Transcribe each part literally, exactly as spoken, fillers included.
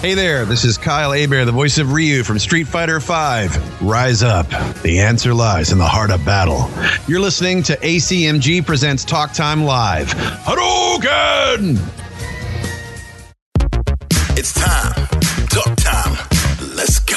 Hey there, this is Kyle Abair, the voice of Ryu from Street Fighter five. Rise up. The answer lies in the heart of battle. You're listening to A C M G Presents Talk Time Live. Hadouken! It's time. Talk time. Let's go.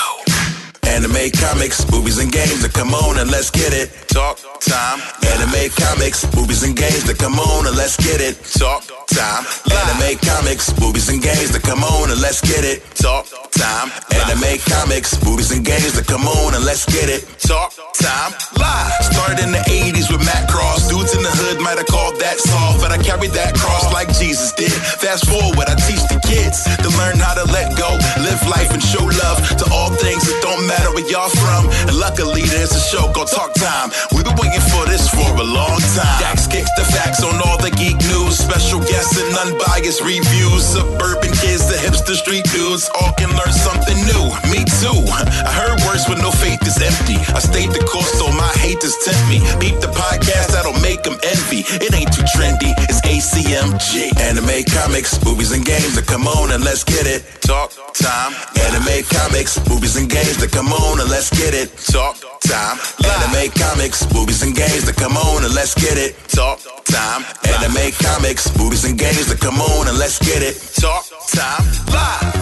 Anime, comics, movies, and games. That come on and let's get it. Talk time. Anime, comics, movies, and games. That come on and let's get it. Talk time. Anime, comics, movies, and games. That come on and let's get it. Talk time. Anime, comics, movies, and games. That come on and let's get it. Talk time. Live. Started in the eighties with Matt Cross. Dudes in the hood might have called that soft, but I carried that cross like Jesus did. Fast forward, I teach the kids to learn how to let go, live life, and show love to all things that don't matter. Where y'all from, and luckily there's a show called Talk Time. We've been waiting for this for a long time. Dax kicks the facts on all the geek news, special guests and unbiased reviews. Suburban kids, the hipster street dudes, all can learn something new. Me too. I heard words with no faith is empty. I stayed the course, so my haters tempt me. Beep the podcast, that'll make them envy. It ain't too trendy. It's A C M G. Anime, comics, movies, and games. That come on and let's get it. Talk Time. Anime, comics, movies, and games. That come Come on and let's get it. Talk time. Anime, comics, movies, and games. That come on and let's get it. Talk time. Anime, comics, movies, and games. That come on and let's get it. Talk time. Live.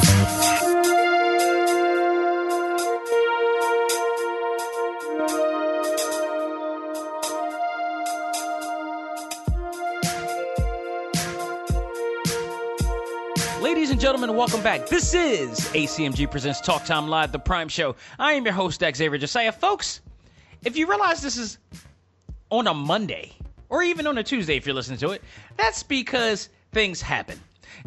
Ladies and gentlemen, welcome back. This is A C M G Presents Talk Time Live, the Prime Show. I am your host, Xavier Josiah. Folks, if you realize this is on a Monday, or even on a Tuesday if you're listening to it, that's because things happen.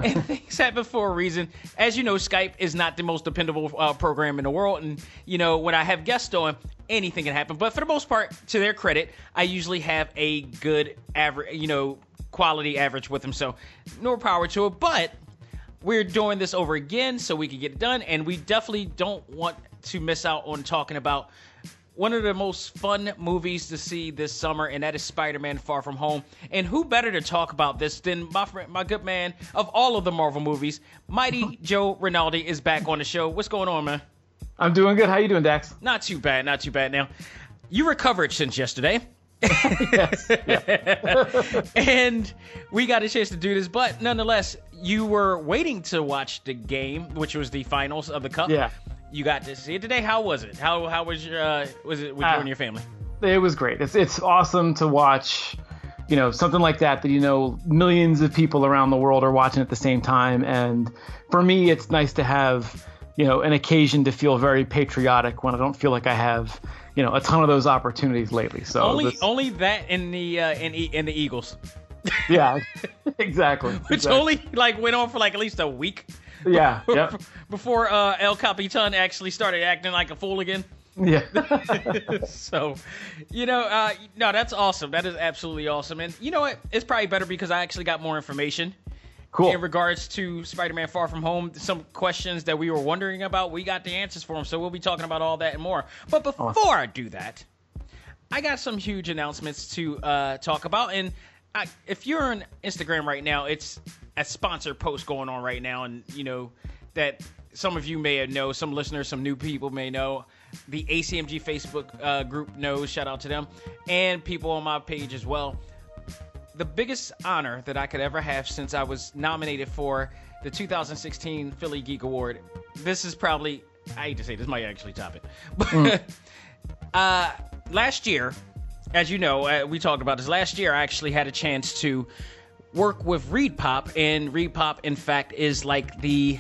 And things happen for a reason. As you know, Skype is not the most dependable uh, program in the world. And, you know, when I have guests on, anything can happen. But for the most part, to their credit, I usually have a good average, you know, quality average with them. So no power to it. But we're doing this over again so we can get it done, and we definitely don't want to miss out on talking about one of the most fun movies to see this summer, and that is Spider-Man Far From Home. And who better to talk about this than my friend, my good man of all of the Marvel movies, Mighty Joe Rinaldi is back on the show. What's going on, man? I'm doing good. How you doing, Dax? Not too bad, not too bad now. You recovered since yesterday. Yes, yeah. And we got a chance to do this, but nonetheless, you were waiting to watch the game, which was the finals of the cup. Yeah, you got to see it today. How was it? How how was your uh, was it with uh, you and your family? It was great. It's it's awesome to watch, you know, something like that that you know millions of people around the world are watching at the same time. And for me, it's nice to have, you know, an occasion to feel very patriotic when I don't feel like I have, you know, a ton of those opportunities lately. So only, this... only that in the uh, in in the Eagles. Yeah, exactly. Which exactly. only like went on for like at least a week. Yeah. Before, yep. before uh, El Capitan actually started acting like a fool again. Yeah. So, you know, uh, no, that's awesome. That is absolutely awesome. And you know what? It's probably better because I actually got more information. Cool. In regards to Spider-Man Far From Home, some questions that we were wondering about, we got the answers for them, so we'll be talking about all that and more. But before oh. I do that, I got some huge announcements to uh, talk about. And I, if you're on Instagram right now, it's a sponsor post going on right now. And, you know, that some of you may know, some listeners, some new people may know. The A C M G Facebook uh, group knows, shout out to them, and people on my page as well. The biggest honor that I could ever have since I was nominated for the two thousand sixteen Philly Geek Award. This is probably, I hate to say this, might actually top it. Mm. uh, last year, as you know, uh, we talked about this. Last year, I actually had a chance to work with ReedPop, and ReedPop, in fact, is like the,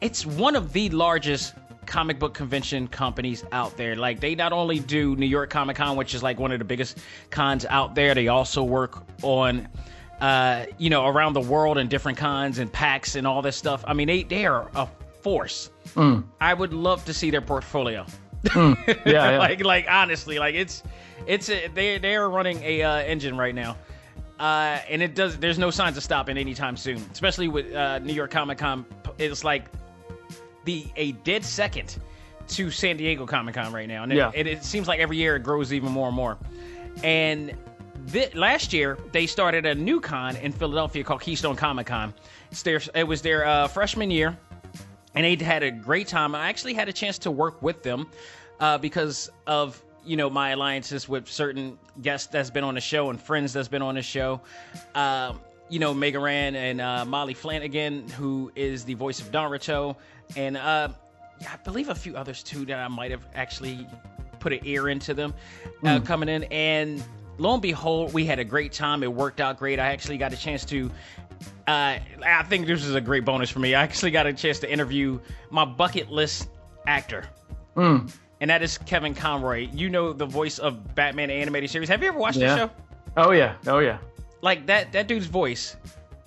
it's one of the largest comic book convention companies out there. Like, they not only do New York Comic-Con, which is like one of the biggest cons out there, they also work on uh you know around the world and different cons and PAX and all this stuff. I mean, they they are a force. mm. I would love to see their portfolio. mm. yeah, yeah. like like honestly like it's it's a, they they're running a uh, engine right now. Uh, and it does. There's no signs of stopping anytime soon, especially with uh, New York Comic-Con. It's like the a dead second to San Diego Comic-Con right now, and yeah. it, it, it seems like every year it grows even more and more. And th- last year they started a new con in Philadelphia called Keystone Comic-Con. It's their, it was their uh, freshman year, and they had a great time. I actually had a chance to work with them uh, because of. You know, my alliances with certain guests that's been on the show and friends that's been on the show. Uh, you know, Mega Ran and uh, Molly Flanagan, who is the voice of Don Rito, and uh, I believe a few others too that I might have actually put an ear into them uh, mm. coming in. And lo and behold, we had a great time. It worked out great. I actually got a chance to. Uh, I think this is a great bonus for me. I actually got a chance to interview my bucket list actor. Mm. And that is Kevin Conroy. You know, the voice of Batman animated series. Have you ever watched yeah. the show? Oh, yeah. Oh, yeah. Like, that that dude's voice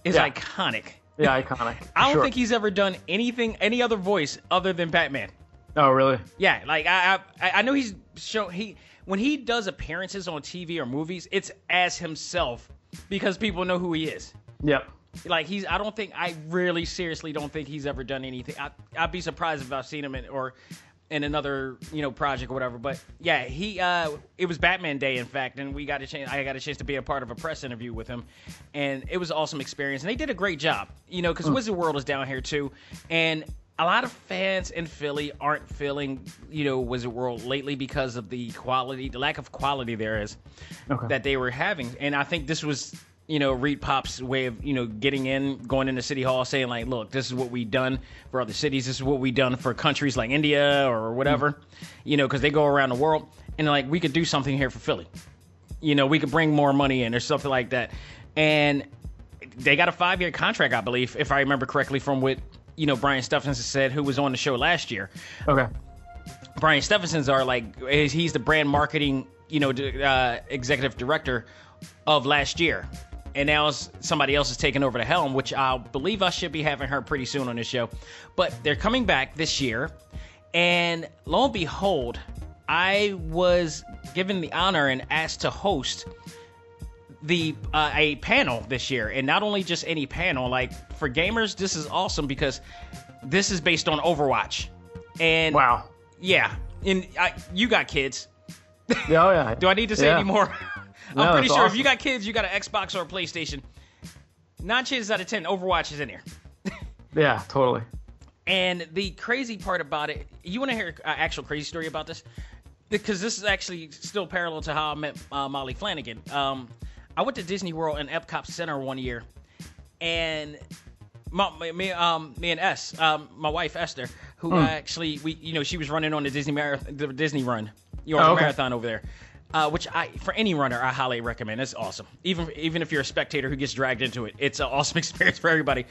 is yeah. iconic. Yeah, iconic. I don't sure. think he's ever done anything, any other voice other than Batman. Oh, really? Yeah. Like, I I, I know he's shown... He, when he does appearances on T V or movies, it's as himself because people know who he is. Yep. Like, he's... I don't think... I really, seriously don't think he's ever done anything. I, I'd be surprised if I've seen him in... or. in another, you know, project or whatever. But yeah, he uh it was Batman Day, in fact, and we got a chance I got a chance to be a part of a press interview with him, and it was an awesome experience, and they did a great job, you know, because mm. Wizard World is down here too, and a lot of fans in Philly aren't feeling, you know, Wizard World lately because of the quality, the lack of quality there is okay. that they were having. And I think this was, you know, ReedPop's way of, you know, getting in, going into City Hall, saying like, look, this is what we done for other cities. This is what we done for countries like India or whatever, mm-hmm. you know, because they go around the world. And like, we could do something here for Philly. You know, we could bring more money in or something like that. And they got a five-year contract, I believe, if I remember correctly, from what, you know, Brian Stephenson said, who was on the show last year. Okay. Brian Stephenson's are like, he's the brand marketing, you know, uh, executive director of last year. And now somebody else is taking over the helm, which I believe I should be having her pretty soon on this show. But they're coming back this year. And lo and behold, I was given the honor and asked to host the uh, a panel this year. And not only just any panel. Like, for gamers, this is awesome because this is based on Overwatch. And wow. Yeah. And I, you got kids. Oh, yeah. Do I need to say yeah. any more? I'm no, pretty sure awesome. If you got kids, you got an Xbox or a PlayStation. Nine chances out of ten, Overwatch is in here. Yeah, totally. And the crazy part about it, you want to hear an actual crazy story about this? Because this is actually still parallel to how I met uh, Molly Flanagan. Um, I went to Disney World and Epcot Center one year, and my, me, um, me and S, um, my wife Esther, who mm. actually we, you know, she was running on the Disney marathon, the Disney run, you know, oh, okay. marathon over there. Uh, which I, for any runner, I highly recommend. It's awesome. Even even if you're a spectator who gets dragged into it, it's an awesome experience for everybody.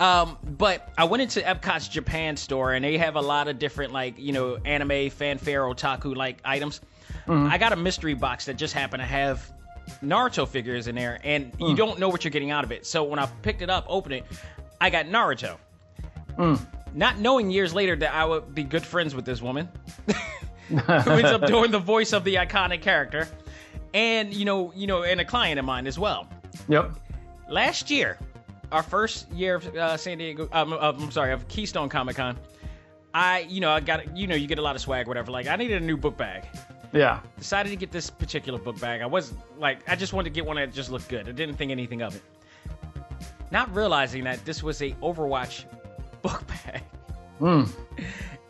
Um, but I went into Epcot's Japan store, and they have a lot of different, like, you know, anime, fanfare, otaku-like items. Mm-hmm. I got a mystery box that just happened to have Naruto figures in there, and mm. you don't know what you're getting out of it. So when I picked it up, opened it, I got Naruto. Mm. Not knowing years later that I would be good friends with this woman. Who ends up doing the voice of the iconic character, and you know, you know, and a client of mine as well. Yep. Last year, our first year of uh, San Diego, um, of, I'm sorry, of Keystone Comic Con, I, you know, I got, you know, you get a lot of swag, whatever. Like, I needed a new book bag. Yeah. Decided to get this particular book bag. I wasn't like, I just wanted to get one that just looked good. I didn't think anything of it. Not realizing that this was a Overwatch book bag. Hmm.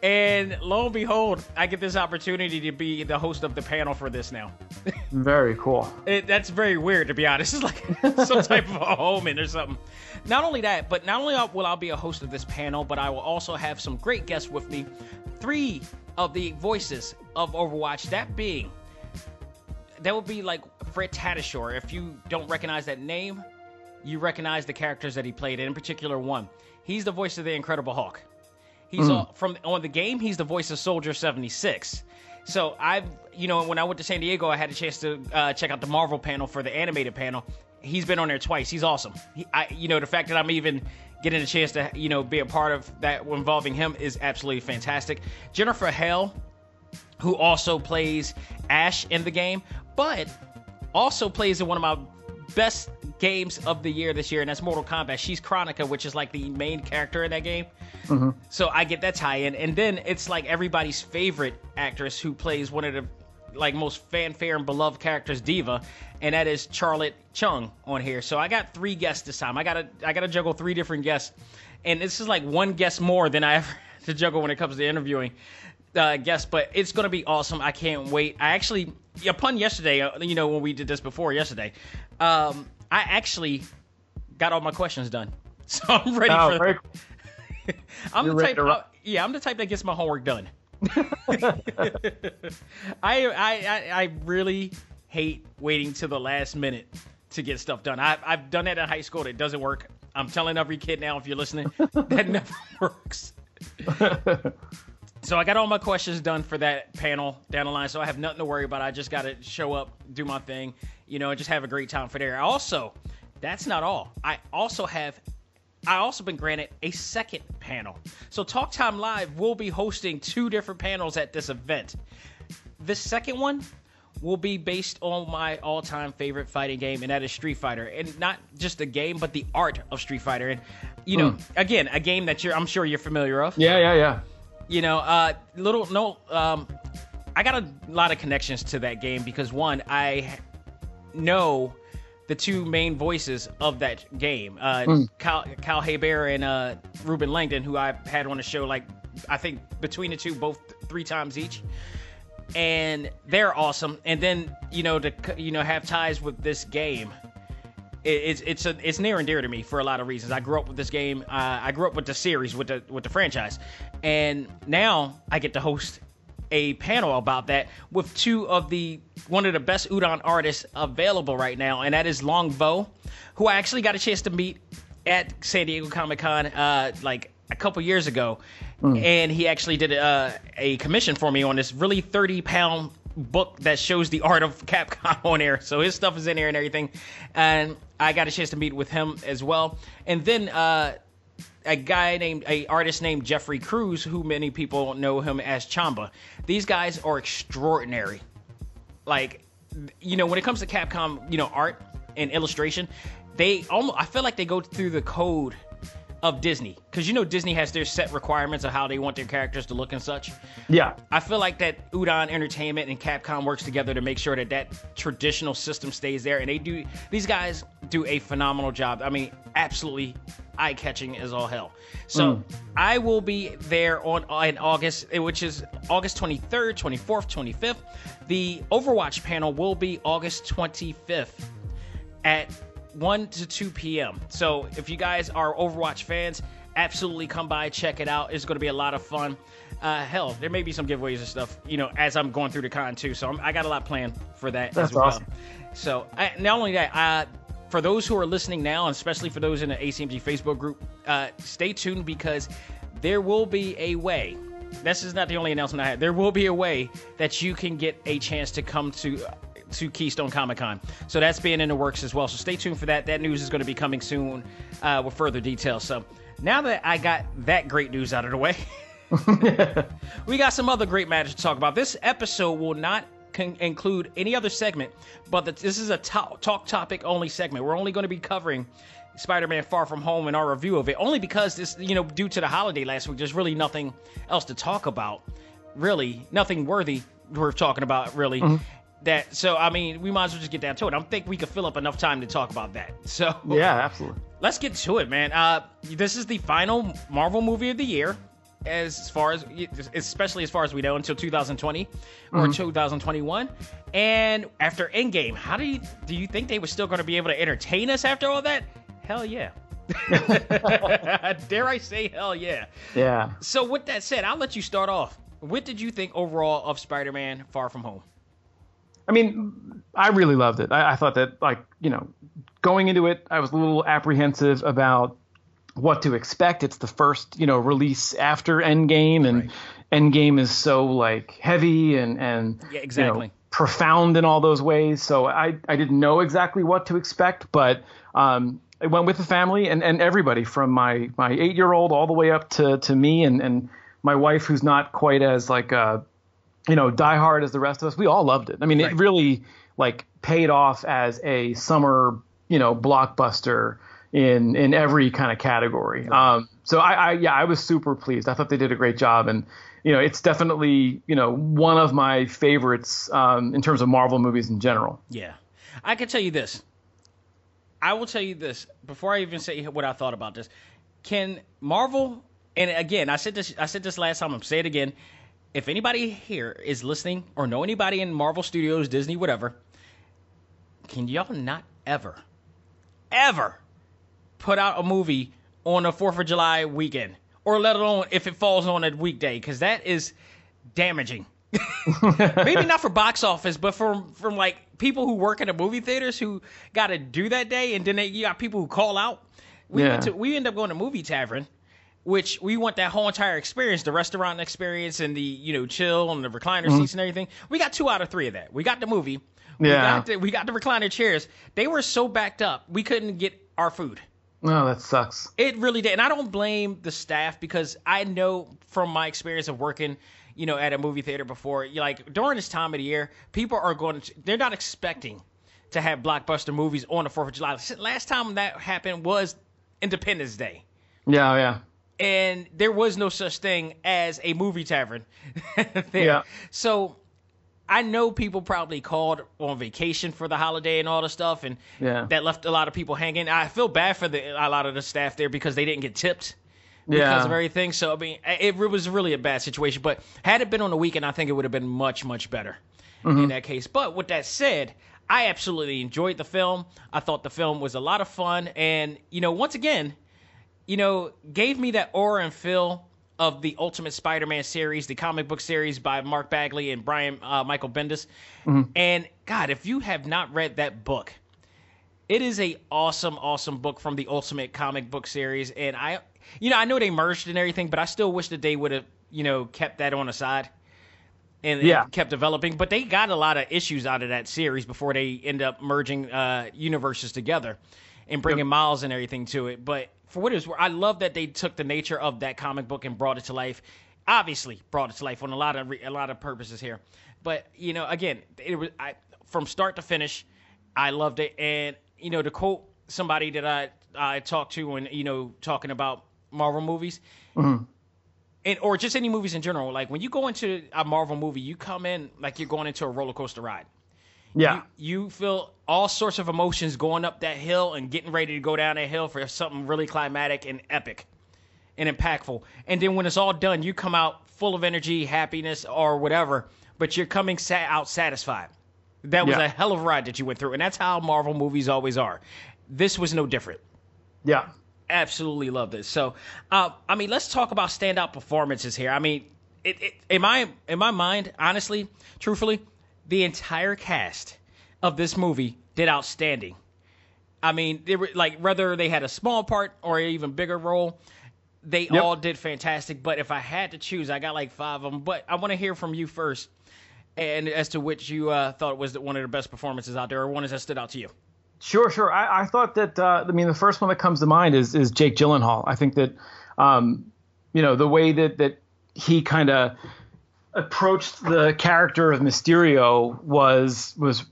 And lo and behold, I get this opportunity to be the host of the panel for this now. Very cool. It, that's very weird, to be honest. It's like some type of a omen or something. Not only that, but not only will I be a host of this panel, but I will also have some great guests with me. Three of the voices of Overwatch, that being, that would be like Fred Tatasciore. If you don't recognize that name, you recognize the characters that he played, and in particular one. He's the voice of the Incredible Hulk. He's mm. all, from on the game. He's the voice of Soldier seventy-six. So I've, you know, when I went to San Diego, I had a chance to uh, check out the Marvel panel for the animated panel. He's been on there twice. He's awesome. He, I, you know, the fact that I'm even getting a chance to, you know, be a part of that involving him is absolutely fantastic. Jennifer Hale, who also plays Ash in the game, but also plays in one of my best games of the year this year, and that's Mortal Kombat. She's Chronica, which is like the main character in that game. Mm-hmm. So I get that's high end. And then it's like everybody's favorite actress who plays one of the like most fanfare and beloved characters, Diva, and that is Scarlett Chung on here. So I got three guests this time. I gotta I gotta juggle three different guests, and this is like one guest more than I ever have to juggle when it comes to interviewing uh, guests. But it's gonna be awesome. I can't wait. I actually upon yesterday, you know, when we did this before yesterday, um, I actually got all my questions done, so I'm ready oh, for. That. I'm You're the type. I, yeah, I'm the type that gets my homework done. I, I I really hate waiting to the last minute to get stuff done. I, I've done that in high school. That doesn't work. I'm telling every kid now, if you're listening, that never works. So I got all my questions done for that panel down the line, so I have nothing to worry about. I just got to show up, do my thing, you know, and just have a great time for there. Also, that's not all. I also have I also been granted a second panel. So Talk Time Live will be hosting two different panels at this event. The second one will be based on my all-time favorite fighting game, and that is Street Fighter. And not just the game, but the art of Street Fighter. And, you know, mm. again, a game that you're I'm sure you're familiar with. Yeah, yeah, yeah. You know, uh, little, no, um, I got a lot of connections to that game because, one, I know the two main voices of that game, uh, mm. Kyle, Kyle Abair and uh, Ruben Langdon, who I've had on the show, like, I think between the two, both th- three times each. And they're awesome. And then, you know, to, you know, have ties with this game. It, it's it's a, it's near and dear to me for a lot of reasons. I grew up with this game. Uh, I grew up with the series, with the with the franchise. And now I get to host a panel about that with two of the one of the best udon artists available right now, and that is Long Vo, who I actually got a chance to meet at San Diego Comic-Con uh, like a couple years ago, mm. and he actually did uh, a commission for me on this really thirty pound book that shows the art of Capcom on air. So his stuff is in there and everything, and I got a chance to meet with him as well. And then uh, a guy named, a artist named Jeffrey Cruz, who many people know him as Chamba. These guys are extraordinary. Like, you know, when it comes to Capcom, you know, art and illustration, they almost, I feel like they go through the code of Disney. Because, you know, Disney has their set requirements of how they want their characters to look and such. Yeah. I feel like that Udon Entertainment and Capcom works together to make sure that that traditional system stays there. And they do, these guys do a phenomenal job. I mean, absolutely eye-catching as all hell. So mm. I will be there on in August, which is August twenty-third, twenty-fourth, twenty-fifth. The Overwatch panel will be August twenty-fifth at one to two p.m. So if you guys are Overwatch fans, absolutely come by, check it out. It's going to be a lot of fun. Uh, hell, there may be some giveaways and stuff, you know, as I'm going through the con too. So I'm, I got a lot planned for that. That's as well. Awesome. So I, not only that, I. For those who are listening now, and especially for those in the A C M G Facebook group, uh, stay tuned because there will be a way. This is not the only announcement I had. There will be a way that you can get a chance to come to uh, to Keystone Comic-Con. So that's being in the works as well. So stay tuned for that. That news is going to be coming soon uh, with further details. So now that I got that great news out of the way, we got some other great matters to talk about. This episode will not can include any other segment, but the, this is a talk, talk topic only segment. We're only going to be covering Spider-Man Far From Home and our review of it, only because this, you know, due to the holiday last week, there's really nothing else to talk about, really nothing worthy worth talking about, really. Mm-hmm. That so, I mean, we might as well just get down to it. I don't think we could fill up enough time to talk about that. So yeah, absolutely. Let's get to it, man. Uh, this is the final Marvel movie of the year. As far as, especially as far as we know, until two thousand twenty or mm-hmm. two thousand twenty-one, and after Endgame, how do you do you think they were still going to be able to entertain us after all that? Hell yeah! Dare I say, hell yeah! Yeah. So with that said, I'll let you start off. What did you think overall of Spider-Man: Far From Home? I mean, I really loved it. I, I thought that, like, you know, going into it, I was a little apprehensive about what to expect. It's the first, you know, release after Endgame, and right. Endgame is so, like, heavy and, and yeah, exactly. you know, profound in all those ways. So I, I didn't know exactly what to expect, but um, I went with the family and, and everybody from my, my eight-year-old all the way up to, to me and, and my wife, who's not quite as, like, uh, you know, diehard as the rest of us. We all loved it. I mean, right. It really, like, paid off as a summer, you know, blockbuster in in every kind of category. Um, so I, I yeah, I was super pleased. I thought they did a great job, and you know, it's definitely, you know, one of my favorites um, in terms of Marvel movies in general. Yeah, I can tell you this. I will tell you this before I even say what I thought about this. Can Marvel, and again, I said this, I said this last time, I'm saying it again. If anybody here is listening or know anybody in Marvel Studios, Disney, whatever, can y'all not ever, ever put out a movie on the fourth of July weekend? Or let alone if it falls on a weekday, because that is damaging. Maybe not for box office, but from from like people who work in the movie theaters who got to do that day, and then they, you got people who call out. We yeah. went to, we end up going to Movie Tavern, which we want that whole entire experience, the restaurant experience, and the, you know, chill and the recliner mm-hmm. seats and everything. We got two out of three of that. We got the movie. Yeah. We got the, we got the recliner chairs. They were so backed up, we couldn't get our food. No, oh, that sucks. It really did. And I don't blame the staff, because I know from my experience of working, you know, at a movie theater before, you're like, during this time of the year, people are going to, they're not expecting to have blockbuster movies on the fourth of July. Last time that happened was Independence Day. Yeah, yeah. And there was no such thing as a movie tavern there. Yeah. So I know people probably called on vacation for the holiday and all the stuff, and yeah. that left a lot of people hanging. I feel bad for the, a lot of the staff there, because they didn't get tipped because yeah. of everything. So, I mean, it, it was really a bad situation. But had it been on the weekend, I think it would have been much, much better mm-hmm. in that case. But with that said, I absolutely enjoyed the film. I thought the film was a lot of fun. And, you know, once again, you know, gave me that aura and feel of the Ultimate Spider-Man series, the comic book series by Mark Bagley and Brian uh, Michael Bendis. Mm-hmm. And, God, if you have not read that book, it is a awesome, awesome book from the Ultimate comic book series. And, I, you know, I know they merged and everything, but I still wish that they would have, you know, kept that on the side and, yeah. and kept developing. But they got a lot of issues out of that series before they end up merging uh, universes together and bringing yep. Miles and everything to it. But for what it is, I love that they took the nature of that comic book and brought it to life. Obviously, brought it to life on a lot of re, a lot of purposes here. But you know, again, it was I from start to finish, I loved it. And you know, to quote somebody that I I talked to, and you know, talking about Marvel movies, mm-hmm. and or just any movies in general. Like when you go into a Marvel movie, you come in like you're going into a roller coaster ride. Yeah, you, you feel all sorts of emotions going up that hill and getting ready to go down that hill for something really climatic and epic and impactful. And then when it's all done, you come out full of energy, happiness, or whatever, but you're coming sat out satisfied. That was yeah. a hell of a ride that you went through, and that's how Marvel movies always are. This was no different. Yeah. Absolutely loved it. So, uh, I mean, let's talk about standout performances here. I mean, it, it, in my, in my mind, honestly, truthfully, the entire cast of this movie did outstanding. I mean, they were like, whether they had a small part or an even bigger role, they yep. all did fantastic. But if I had to choose, I got like five of them. But I want to hear from you first, and as to which you uh, thought was one of the best performances out there, or one that stood out to you. Sure, sure. I, I thought that. Uh, I mean, the first one that comes to mind is is Jake Gyllenhaal. I think that, um, you know, the way that that he kind of approached the character of Mysterio was was,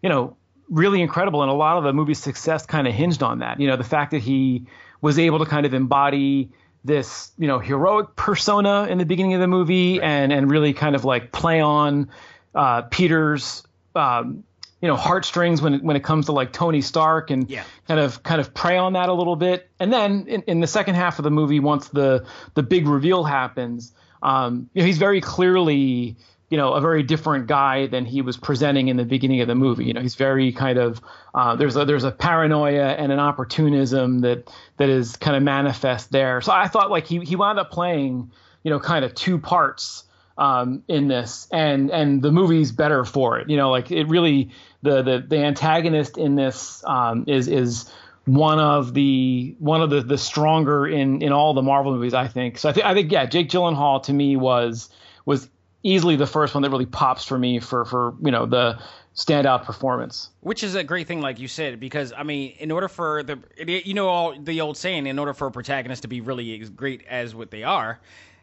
you know, really incredible, and a lot of the movie's success kind of hinged on that. You know, the fact that he was able to kind of embody this, you know, heroic persona in the beginning of the movie, right. and and really kind of like play on uh, Peter's um, you know, heartstrings when it, when it comes to like Tony Stark, and yeah. kind of kind of prey on that a little bit. And then in, in the second half of the movie, once the the big reveal happens. Um, you know, he's very clearly, you know, a very different guy than he was presenting in the beginning of the movie. You know, he's very kind of uh, there's a there's a paranoia and an opportunism that that is kind of manifest there. So I thought like he he wound up playing, you know, kind of two parts um, in this, and and the movie's better for it. You know, like it really the the, the antagonist in this um, is is. One of the one of the, the stronger in, in all the Marvel movies, I think. So I think I think yeah, Jake Gyllenhaal to me was was easily the first one that really pops for me for for you know the standout performance. Which is a great thing, like you said, because I mean, in order for the you know all the old saying, in order for a protagonist to be really as great as what they are,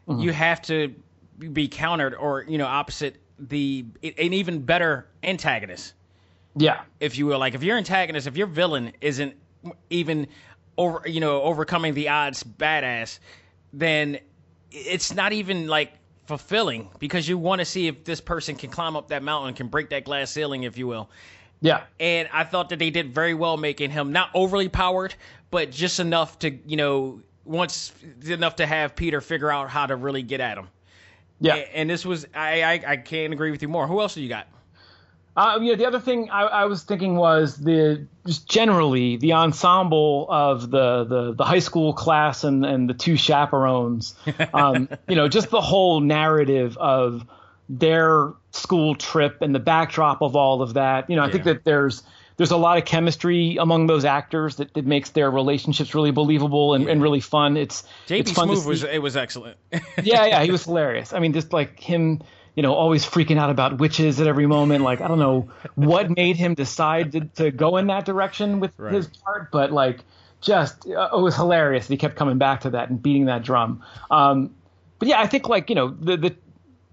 mm-hmm. you have to be countered or you know opposite the an even better antagonist. Yeah. If you will, like if your antagonist, if your villain isn't even over, you know, overcoming the odds badass, then it's not even like fulfilling because you want to see if this person can climb up that mountain, can break that glass ceiling, if you will. Yeah. And I thought that they did very well making him not overly powered, but just enough to, you know, once enough to have Peter figure out how to really get at him. Yeah. And, and this was, I, I, I can't agree with you more. Who else do you got? Uh, you know, the other thing I, I was thinking was the just generally the ensemble of the, the, the high school class and, and the two chaperones. Um, you know, just the whole narrative of their school trip and the backdrop of all of that. You know, I yeah. think that there's there's a lot of chemistry among those actors that, that makes their relationships really believable and, yeah. and really fun. It's J P Smoove was it was excellent. yeah, yeah, he was hilarious. I mean, just like him. You know, always freaking out about witches at every moment. Like, I don't know what made him decide to, to go in that direction with right. his part, but like, just uh, it was hilarious that he kept coming back to that and beating that drum. Um, but yeah, I think like, you know, the the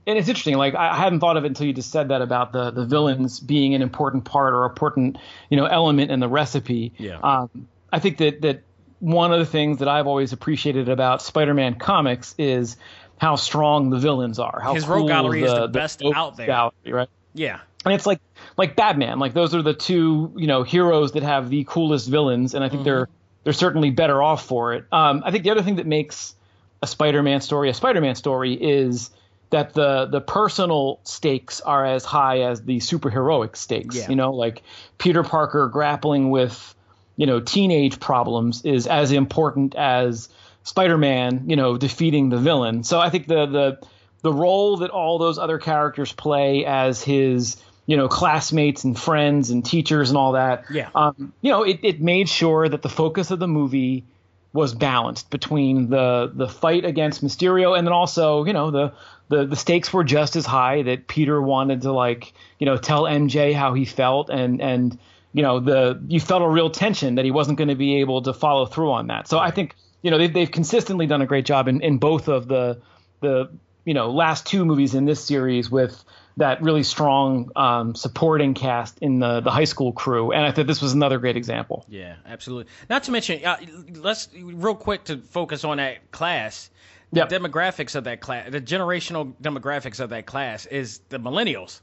and it's interesting. Like, I, I hadn't thought of it until you just said that about the the villains being an important part or important, you know, element in the recipe. Yeah. Um, I think that that one of the things that I've always appreciated about Spider-Man comics is how strong the villains are. How his cool rogue gallery the, is the, the best out there. Gallery, right? Yeah. And it's like like Batman. Like those are the two, you know, heroes that have the coolest villains, and I think mm-hmm. they're they're certainly better off for it. Um, I think the other thing that makes a Spider-Man story a Spider-Man story is that the the personal stakes are as high as the superheroic stakes. Yeah. You know, like Peter Parker grappling with, you know, teenage problems is as important as Spider-Man, you know, defeating the villain. So I think the the the role that all those other characters play as his, you know, classmates and friends and teachers and all that. Yeah. Um, you know, it, it made sure that the focus of the movie was balanced between the the fight against Mysterio and then also, you know, the the the stakes were just as high that Peter wanted to, like, you know, tell M J how he felt and and you know the you felt a real tension that he wasn't going to be able to follow through on that. So right. I think. You know, they've, they've consistently done a great job in, in both of the, the you know, last two movies in this series with that really strong um, supporting cast in the, the high school crew. And I thought this was another great example. Yeah, absolutely. Not to mention, uh, let's real quick to focus on that class. The yep. demographics of that class, the generational demographics of that class is the millennials.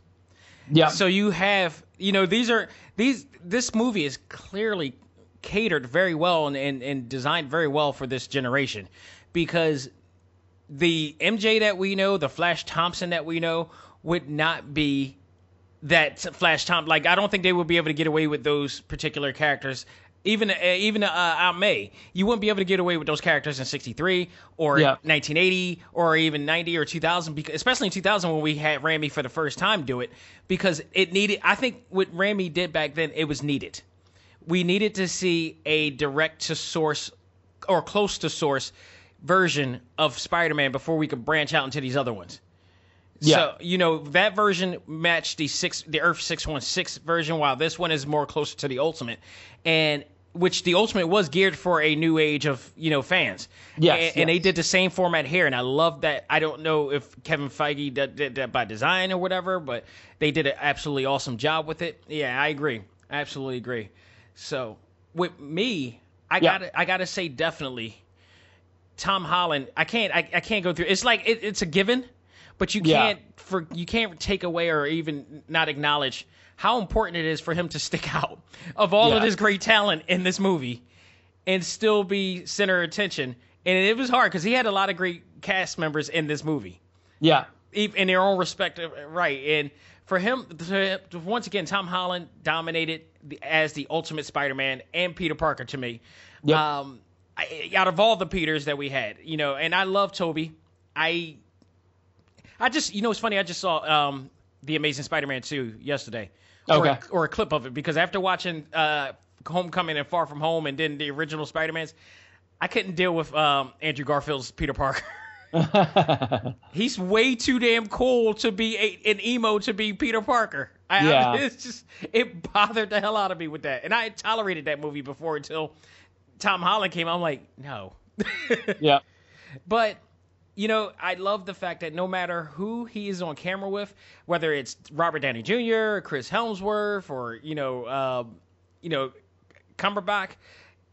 Yeah. So you have, you know, these are these this movie is clearly catered very well and, and, and designed very well for this generation because the M J that we know, the Flash Thompson that we know would not be that Flash Thompson. Like, I don't think they would be able to get away with those particular characters. Even, uh, even, uh, Aunt May, you wouldn't be able to get away with those characters in sixty-three or yeah. nineteen eighty or even ninety or two thousand, because, especially in two thousand when we had Raimi for the first time do it because it needed, I think what Raimi did back then, it was needed. We needed to see a direct-to-source or close-to-source version of Spider-Man before we could branch out into these other ones. Yeah. So, you know, that version matched the six, the Earth six one six version, while this one is more closer to the Ultimate, and which the Ultimate was geared for a new age of, you know, fans. Yes, and, yes. and they did the same format here, and I love that. I don't know if Kevin Feige did, did that by design or whatever, but they did an absolutely awesome job with it. Yeah, I agree. I absolutely agree. So with me, I yeah. gotta I gotta say definitely Tom Holland. I can't I, I can't go through. It's like it, it's a given, but you can't yeah. for you can't take away or even not acknowledge how important it is for him to stick out of all yeah. of his great talent in this movie and still be center attention. And it was hard because he had a lot of great cast members in this movie. Yeah, in their own respective right. And for him, to, once again, Tom Holland dominated the, as the Ultimate Spider-Man and Peter Parker to me. Yep. Um, I, out of all the Peters that we had, you know, and I love Toby. I, I just, you know, it's funny. I just saw um, The Amazing Spider-Man two yesterday, okay. or, or a clip of it, because after watching uh, Homecoming and Far From Home, and then the original Spider-Man's, I couldn't deal with um, Andrew Garfield's Peter Parker. He's way too damn cool to be a, an emo to be Peter Parker. I, yeah. I mean, it's just it bothered the hell out of me with that, and I had tolerated that movie before until Tom Holland came. I'm like, no. yeah. But you know, I love the fact that no matter who he is on camera with, whether it's Robert Downey Junior, or Chris Hemsworth, or, you know, uh, you know, Cumberbatch,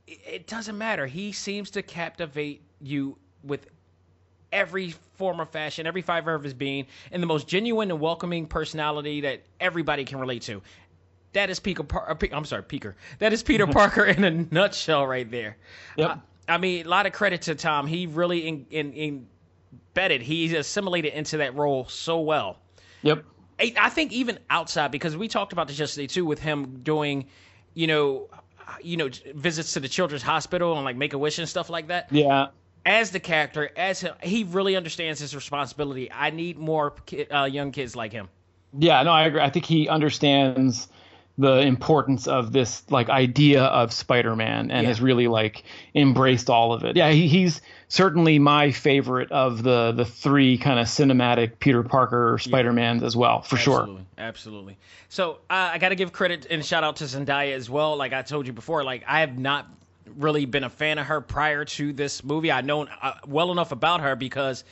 it doesn't matter. He seems to captivate you with every form of fashion, every fiber of his being, and the most genuine and welcoming personality that everybody can relate to. That is Peter. Par- I'm sorry, Peter. That is Peter Parker in a nutshell, right there. Yep. Uh, I mean, a lot of credit to Tom. He really in, in, in embedded. He assimilated into that role so well. Yep. I, I think even outside, because we talked about this yesterday too, with him doing, you know, you know, visits to the children's hospital and like Make-A-Wish and stuff like that. Yeah. As the character, as him, he really understands his responsibility. I need more ki- uh, young kids like him. Yeah, no, I agree. I think he understands the importance of this like idea of Spider-Man and yeah. has really like embraced all of it. Yeah, he, he's certainly my favorite of the the three kind of cinematic Peter Parker Spider-Mans yeah. as well, for absolutely. sure. Absolutely. So uh, I got to give credit and shout out to Zendaya as well. Like I told you before, like I have not really been a fan of her prior to this movie. I know uh, well enough about her because,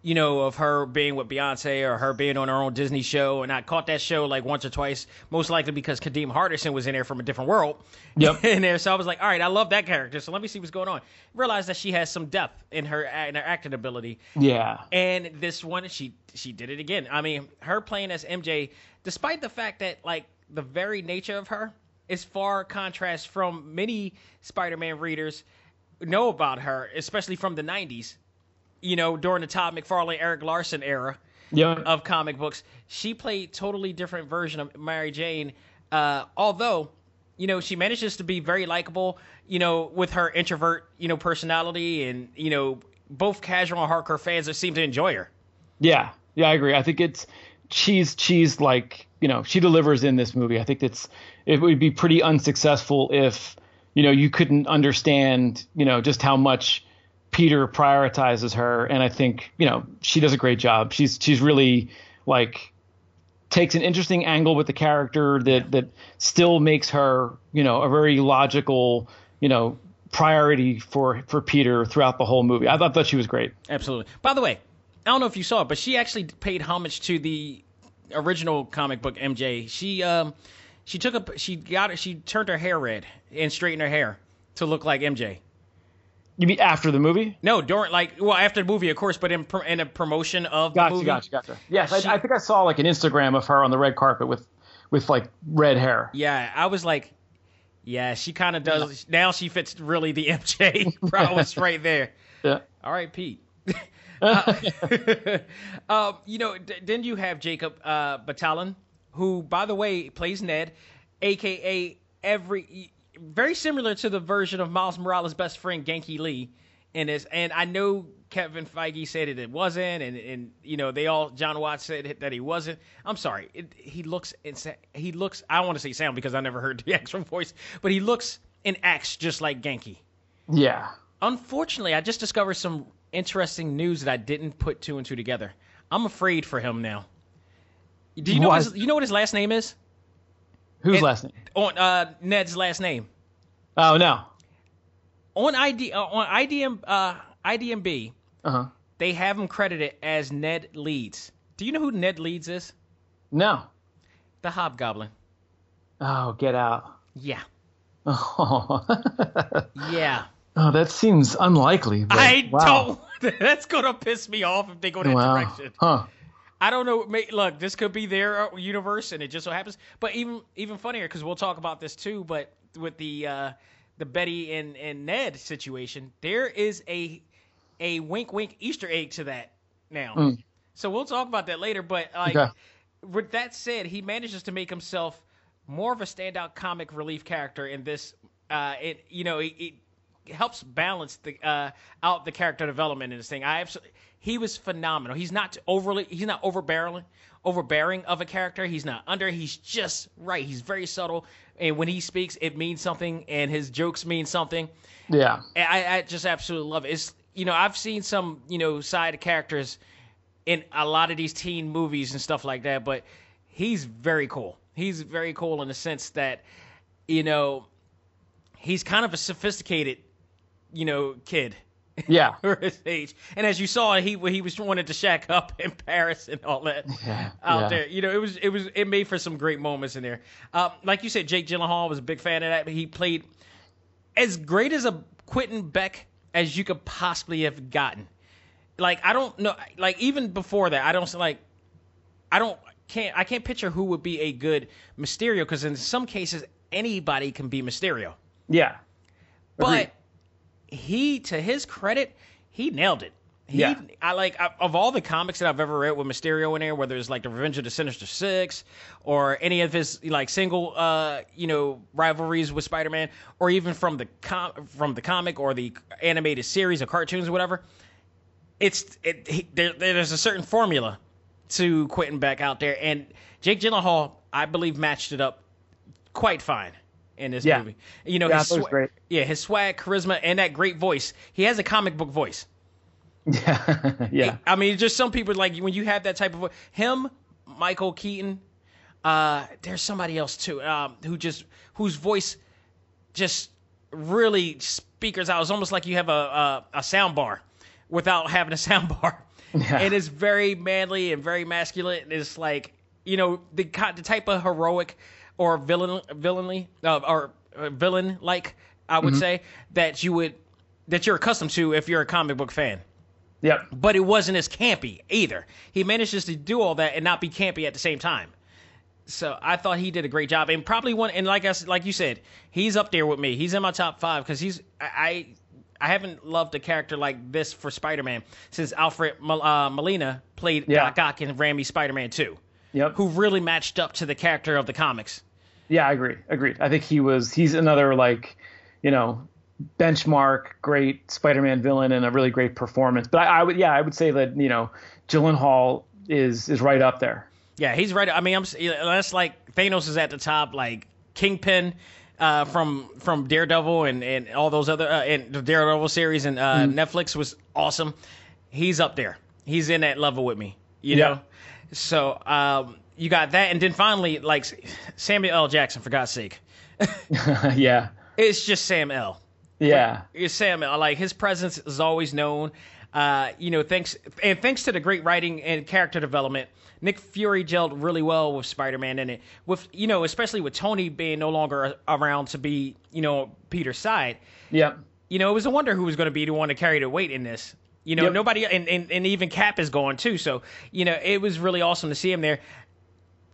you know, of her being with Beyonce or her being on her own Disney show. And I caught that show like once or twice, most likely because Kadeem Hardison was in there from A Different World. Yep. In there. So I was like, all right, I love that character. So let me see what's going on. Realized that she has some depth in her, in her acting ability. Yeah. And this one, she, she did it again. I mean, her playing as M J, despite the fact that like the very nature of her is far contrast from many Spider-Man readers know about her, especially from the nineties. You know, during the Todd McFarlane, Eric Larson era yep. of comic books, she played totally different version of Mary Jane. Uh, although, you know, she manages to be very likable, you know, with her introvert, you know, personality, and, you know, both casual and hardcore fans seem to enjoy her. Yeah. Yeah, I agree. I think it's she's she's like, you know, she delivers in this movie. I think it's it would be pretty unsuccessful if, you know, you couldn't understand, you know, just how much Peter prioritizes her. And I think, you know, she does a great job. She's she's really like takes an interesting angle with the character that that still makes her, you know, a very logical, you know, priority for for Peter throughout the whole movie. I thought, thought she was great. Absolutely. By the way, I don't know if you saw it, but she actually paid homage to the original comic book M J. She um she took a she got it. She turned her hair red and straightened her hair to look like M J. You mean after the movie? No, during like well after the movie, of course, but in in a promotion of the gotcha, movie. Gotcha, gotcha, gotcha. Yes, she, I, I think I saw like an Instagram of her on the red carpet with, with like red hair. Yeah, I was like, yeah, she kind of does. Yeah. Now she fits really the M J prowess right there. Yeah. All right, Pete. uh, um, you know, d- then you have Jacob uh, Batalon, who, by the way, plays Ned, aka every. Very similar to the version of Miles Morales' best friend, Genki Lee, in this. And I know Kevin Feige said it, it wasn't, and, and you know, they all, John Watts said it, that he wasn't. I'm sorry. It, he looks, insa- he looks, I don't want to say sound because I never heard the actual voice, but he looks and acts just like Genki. Yeah. Unfortunately, I just discovered some interesting news that I didn't put two and two together. I'm afraid for him now. Do you know what, what his, you know what his last name is? Whose and, last name? On uh, Ned's last name. Oh no. On I D uh, on I D M uh, I D M B, uh-huh. They have him credited as Ned Leeds. Do you know who Ned Leeds is? No. The Hobgoblin. Oh, get out. Yeah. Oh. Yeah. Oh, that seems unlikely. But, I wow. don't. That's gonna piss me off if they go that wow. direction. Huh. I don't know. Look, this could be their universe, and it just so happens. But even even funnier, because we'll talk about this too. But with the uh, the Betty and, and Ned situation, there is a a wink wink Easter egg to that now. Mm. So we'll talk about that later. But like okay. with that said, he manages to make himself more of a standout comic relief character in this. Uh, it you know it, it helps balance the uh, out the character development in this thing. I absolutely. He was phenomenal. He's not overly, he's not overbearing, overbearing of a character. He's not under. He's just right. He's very subtle, and when he speaks, it means something, and his jokes mean something. Yeah, I, I just absolutely love it. It's you know I've seen some you know side characters in a lot of these teen movies and stuff like that, but he's very cool. He's very cool in the sense that you know he's kind of a sophisticated you know kid. Yeah. For his age. And as you saw, he he was wanted to shack up in Paris and all that yeah, out yeah. there. You know, it was it was it made for some great moments in there. Uh, like you said, Jake Gyllenhaal was a big fan of that. But he played as great as a Quentin Beck as you could possibly have gotten. Like I don't know. Like even before that, I don't like. I don't can't I can't picture who would be a good Mysterio, because in some cases anybody can be Mysterio. Yeah. But agreed. He, to his credit, he nailed it. He, yeah. I like I, of all the comics that I've ever read with Mysterio in there, whether it's like the Revenge of the Sinister Six or any of his like single, uh, you know, rivalries with Spider-Man, or even from the com- from the comic or the animated series or cartoons or whatever. It's it he, there, there's a certain formula to Quentin Beck out there, and Jake Gyllenhaal, I believe, matched it up quite fine in this yeah. movie. You know, yeah, his sw- great. yeah, his swag, charisma, and that great voice. He has a comic book voice. Yeah, yeah. I mean, just some people, like when you have that type of voice. Him, Michael Keaton. Uh, there's somebody else too, um, who just whose voice just really speakers out. It's almost like you have a a, a sound bar without having a sound bar. Yeah. It is very manly and very masculine. It's like, you know, the the type of heroic or villain villainly uh, or villain like I would mm-hmm. say that you would that you're accustomed to if you're a comic book fan. Yep. But it wasn't as campy either. He manages to do all that and not be campy at the same time. So I thought he did a great job, and probably one and like I like you said, he's up there with me. He's in my top five because he's I. I I haven't loved a character like this for Spider-Man since Alfred uh, Molina played yeah. Doc Ock in Raimi Spider-Man two, yep. who really matched up to the character of the comics. Yeah, I agree. Agreed. I think he was, he's another like, you know, benchmark, great Spider-Man villain and a really great performance. But I, I would, yeah, I would say that, you know, Gyllenhaal is, is right up there. Yeah, he's right. I mean, I'm unless like Thanos is at the top, like Kingpin, Uh, from from Daredevil and, and all those other uh, and the Daredevil series and uh, mm. Netflix was awesome. He's up there. He's in that level with me, you yeah. know. So um, you got that, and then finally, like Samuel L. Jackson, for God's sake. yeah, it's just Sam L. Yeah, like, it's Sam L. Like his presence is always known. Uh, you know, thanks and thanks to the great writing and character development, Nick Fury gelled really well with Spider-Man in it. With you know, especially with Tony being no longer around to be you know Peter's side. Yeah. You know, it was a wonder who was going to be the one to carry the weight in this. You know, yep. nobody and, and and even Cap is gone too. So you know, it was really awesome to see him there.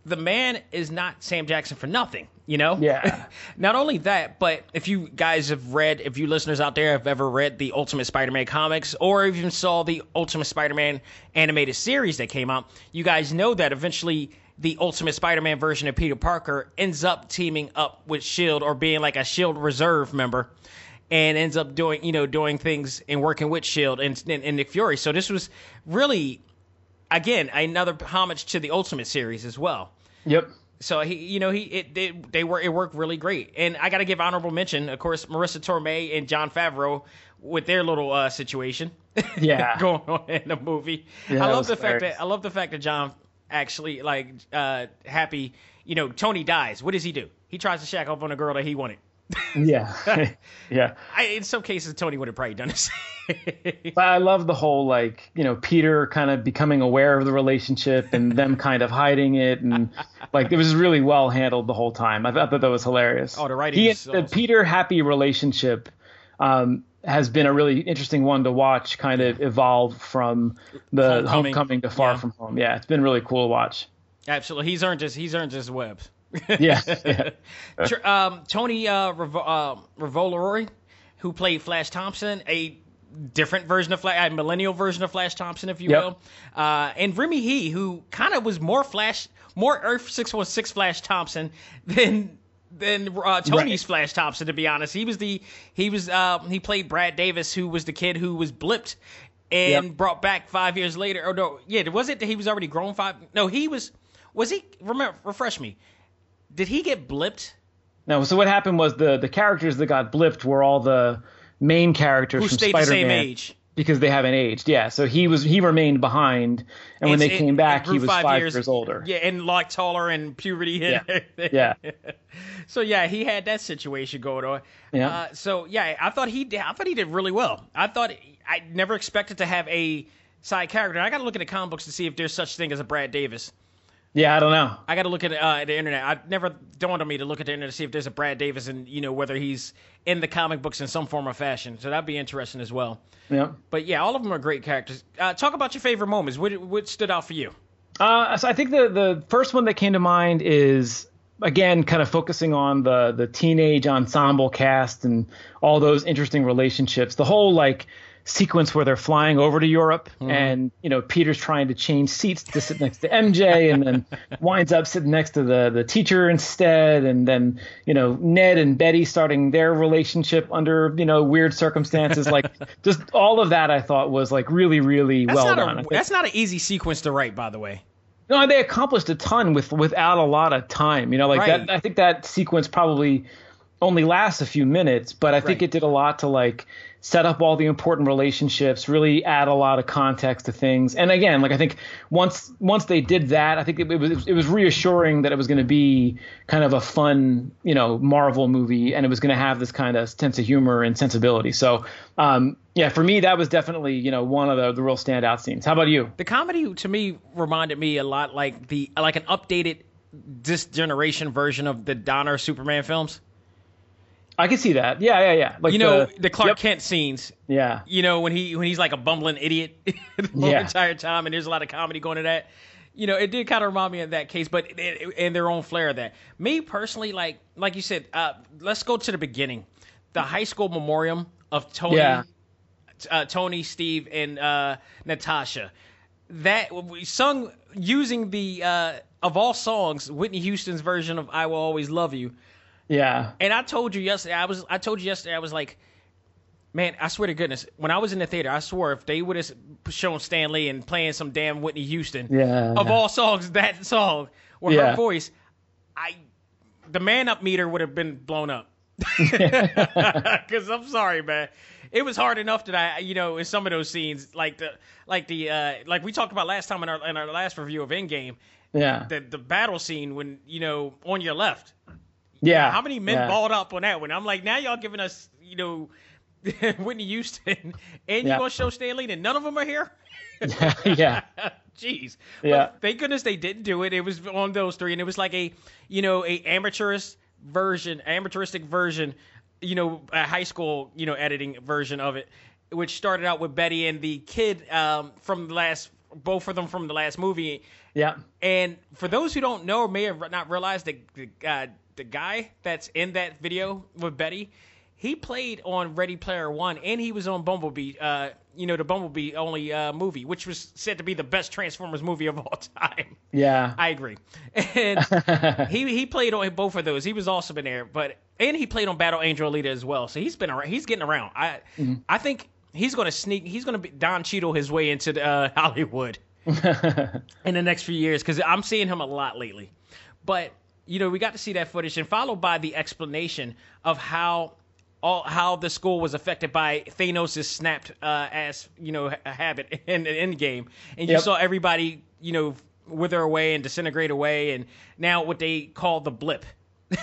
The man is not Sam Jackson for nothing. You know. Yeah. Not only that, but if you guys have read, if you listeners out there have ever read the Ultimate Spider-Man comics, or even saw the Ultimate Spider-Man animated series that came out, you guys know that eventually the Ultimate Spider-Man version of Peter Parker ends up teaming up with S H I E L D or being like a S H I E L D reserve member, and ends up doing you know doing things and working with S H I E L D and and, and Nick Fury. So this was really, again, another homage to the Ultimate series as well. Yep. So he, you know, he it they, they were it worked really great, and I got to give honorable mention, of course, Marissa Tomei and Jon Favreau with their little uh, situation, yeah, going on in the movie. Yeah, I love the fact that I love the fact that Jon actually like uh, happy, you know, Tony dies. What does he do? He tries to shack up on a girl that he wanted. yeah, yeah. I, in some cases, Tony would have probably done the same. But I love the whole like you know Peter kind of becoming aware of the relationship and them kind of hiding it, and like it was really well handled the whole time. I thought that was hilarious. Oh, the writing. He, is the awesome. Peter Happy relationship um, has been a really interesting one to watch, kind of evolve from the Homecoming, homecoming to Far yeah. From Home. Yeah, it's been really cool to watch. Absolutely, he's earned his he's earned his webs. yeah. yeah. Um, Tony uh, Revo- uh, Revolori, who played Flash Thompson, a different version of Flash, a millennial version of Flash Thompson, if you yep. will. Uh, and Remy He, who kind of was more Flash, more Earth six one six Flash Thompson than than uh, Tony's right. Flash Thompson. To be honest, he was the he was uh, he played Brad Davis, who was the kid who was blipped and yep. brought back five years later. Oh no, yeah, was it that he was already grown five? No, he was was he? Remember, refresh me. Did he get blipped? No. So what happened was the, the characters that got blipped were all the main characters who from stayed Spider-Man the same age because they haven't aged. Yeah. So he was he remained behind, and it's, when they it, came back, he was five, five years, years older. Yeah, and like taller and puberty hit. Yeah. And yeah. So yeah, he had that situation going on. Yeah. Uh, so yeah, I thought he did, I thought he did really well. I thought I never expected to have a side character. I got to look at the comic books to see if there's such thing as a Brad Davis. Yeah, I don't know. I got to look at uh, the internet. I never dawned on me to look at the internet to see if there's a Brad Davis and, you know, whether he's in the comic books in some form or fashion. So that'd be interesting as well. Yeah. But yeah, all of them are great characters. Uh, talk about your favorite moments. What, what stood out for you? Uh, so I think the the first one that came to mind is, again, kind of focusing on the the teenage ensemble cast and all those interesting relationships. The whole like sequence where they're flying over to Europe mm. and, you know, Peter's trying to change seats to sit next to M J and then winds up sitting next to the, the teacher instead. And then, you know, Ned and Betty starting their relationship under, you know, weird circumstances. Like just all of that I thought was like really, really that's well done. A, that's not an easy sequence to write, by the way. No, they accomplished a ton with without a lot of time. You know, like right. that, I think that sequence probably only lasts a few minutes, but I right. think it did a lot to like set up all the important relationships, really add a lot of context to things. And again, like I think once once they did that, I think it, it was it was reassuring that it was going to be kind of a fun, you know, Marvel movie, and it was going to have this kind of sense of humor and sensibility. So, um, yeah, for me, that was definitely, you know, one of the, the real standout scenes. How about you? The comedy to me reminded me a lot like the like an updated this generation version of the Donner Superman films. I can see that. Yeah, yeah, yeah. Like you know, the, the Clark yep. Kent scenes. Yeah. You know, when he when he's like a bumbling idiot the whole yeah. entire time, and there's a lot of comedy going to that. You know, it did kind of remind me of that case, but in their own flair of that. Me personally, like like you said, uh, let's go to the beginning. The high school memoriam of Tony, yeah. uh, Tony, Steve, and uh, Natasha. That we sung using the, uh, of all songs, Whitney Houston's version of I Will Always Love You. Yeah. And I told you yesterday, I was I told you yesterday, I was like, man, I swear to goodness, when I was in the theater, I swore if they would have shown Stan Lee and playing some damn Whitney Houston, yeah. of all songs, that song, or yeah. her voice, I the man-up meter would have been blown up. Because I'm sorry, man. It was hard enough that I, you know, in some of those scenes, like the, like the, uh, like we talked about last time in our in our last review of Endgame, yeah, the the battle scene when, you know, on your left. Yeah. How many men yeah. balled up on that one? I'm like, now y'all giving us, you know, Whitney Houston, and yeah. you're going to show Stan Lee, and none of them are here? yeah. yeah. Jeez. Yeah. But thank goodness they didn't do it. It was on those three, and it was like a, you know, a amateurist version, amateuristic version, you know, a high school, you know, editing version of it, which started out with Betty and the kid um, from the last, both of them from the last movie. Yeah. And for those who don't know or may have not realized that, uh, the guy that's in that video with Betty, he played on Ready Player One, and he was on Bumblebee, uh, you know, the Bumblebee only uh, movie, which was said to be the best Transformers movie of all time. Yeah. I agree. And he he played on both of those. He was awesome in there, but and he played on Battle Angel Alita as well. So he's been around. He's getting around. I mm-hmm. I think he's going to sneak. He's going to be Don Cheadle his way into the, uh, Hollywood in the next few years, because I'm seeing him a lot lately. But you know, we got to see that footage, and followed by the explanation of how all how the school was affected by Thanos' snapped uh, ass, you know, ha- habit in the Endgame, and you yep. saw everybody, you know, wither away and disintegrate away, and now what they call the blip.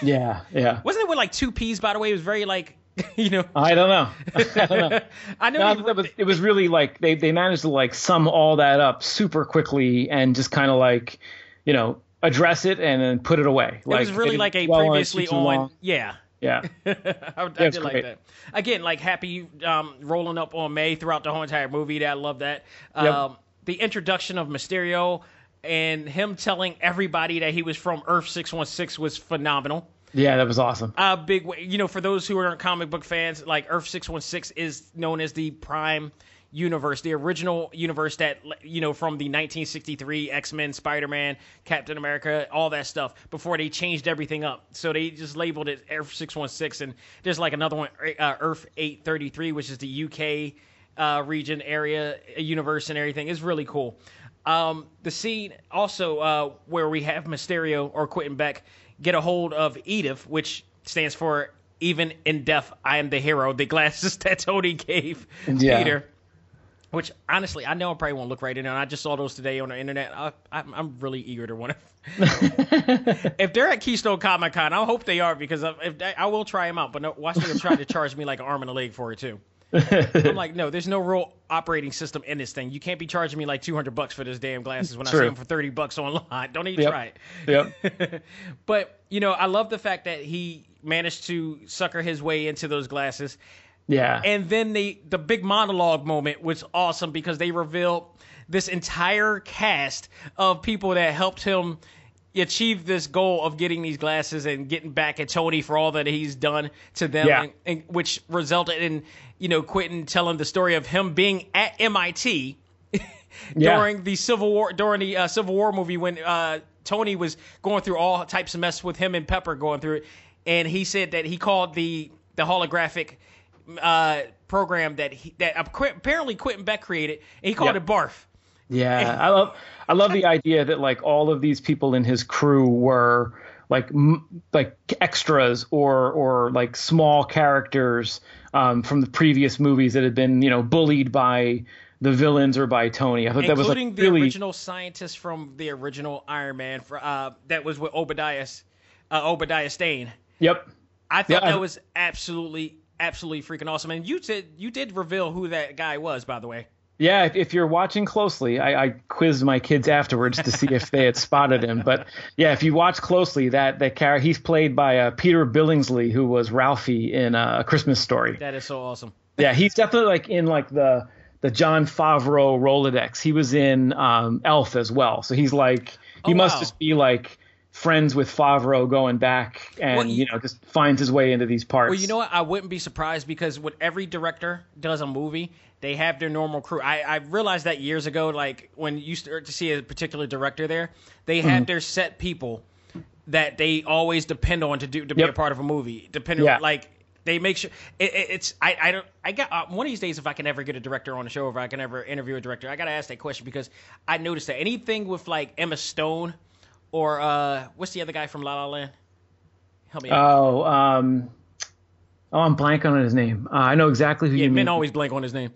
Yeah, yeah. Wasn't it with like two P's? By the way, it was very like, you know. I don't know. I don't know. I know no, it, was, it was really like they they managed to like sum all that up super quickly and just kind of like, you know, address it and then put it away. Like, it was really like a well previously on, on yeah, yeah. I, I did great. Like that. Again, like happy um, rolling up on May throughout the whole entire movie. That I love that. Yep. Um, the introduction of Mysterio and him telling everybody that he was from Earth six one six was phenomenal. Yeah, that was awesome. A uh, big way, you know, for those who aren't comic book fans, like Earth six one six is known as the Prime Universe, the original universe that, you know, from the nineteen sixty-three X-Men, Spider-Man, Captain America, all that stuff, before they changed everything up. So they just labeled it Earth six one six, and there's like another one, uh, Earth eight thirty-three, which is the U K uh, region, area, universe, and everything. It's really cool. Um, the scene also uh, where we have Mysterio or Quentin Beck get a hold of E D I F, which stands for Even in Death, I Am the Hero, the glasses that Tony gave yeah. Peter. Which, honestly, I know I probably won't look right in it. I just saw those today on the internet. I, I'm, I'm really eager to want to. If they're at Keystone Comic-Con, I hope they are, because I, if they, I will try them out. But no, watch them try to charge me like an arm and a leg for it, too. I'm like, no, there's no real operating system in this thing. You can't be charging me like two hundred bucks for this damn glasses when True. I see them for thirty bucks online. Don't even yep. try it. Yep. But, you know, I love the fact that he managed to sucker his way into those glasses. Yeah. And then the, the big monologue moment was awesome because they revealed this entire cast of people that helped him achieve this goal of getting these glasses and getting back at Tony for all that he's done to them, yeah. and, and which resulted in, you know, Quentin telling the story of him being at M I T yeah. during the Civil War, during the uh, Civil War movie when uh, Tony was going through all types of mess with him and Pepper going through it. And he said that he called the, the holographic uh, program that he, that apparently Quentin Beck created, and he called yep. it BARF. Yeah, I love I love the idea that like all of these people in his crew were like m- like extras or or like small characters um, from the previous movies that had been, you know, bullied by the villains or by Tony. I thought that was like including the really... original scientist from the original Iron Man for, uh, that was with Obadiah uh, Obadiah Stane. Yep. I thought yeah, that I... was absolutely absolutely freaking awesome. And you said you did reveal who that guy was, by the way. Yeah, if, if you're watching closely, I, I quizzed my kids afterwards to see if they had spotted him. But yeah, if you watch closely, that that character, he's played by uh, Peter Billingsley, who was Ralphie in uh, A Christmas Story. That is so awesome. Yeah, he's definitely like in like the the Jon Favreau Rolodex. He was in um, Elf as well, so he's like he oh, must wow. just be like friends with Favreau going back and, well, you know, just finds his way into these parts. Well, you know what? I wouldn't be surprised because when every director does a movie, they have their normal crew. I, I realized that years ago, like when you start to see a particular director there, they mm-hmm. have their set people that they always depend on to do to yep. be a part of a movie. Depending yeah. on, like they make sure it, it, it's I, I don't I got uh, one of these days if I can ever get a director on the show or if I can ever interview a director, I got to ask that question because I noticed that anything with like Emma Stone. Or uh, what's the other guy from La La Land? Help me out. Oh, um, oh, I'm blank on his name. Uh, I know exactly who yeah, you mean. Yeah, men always blank on his name.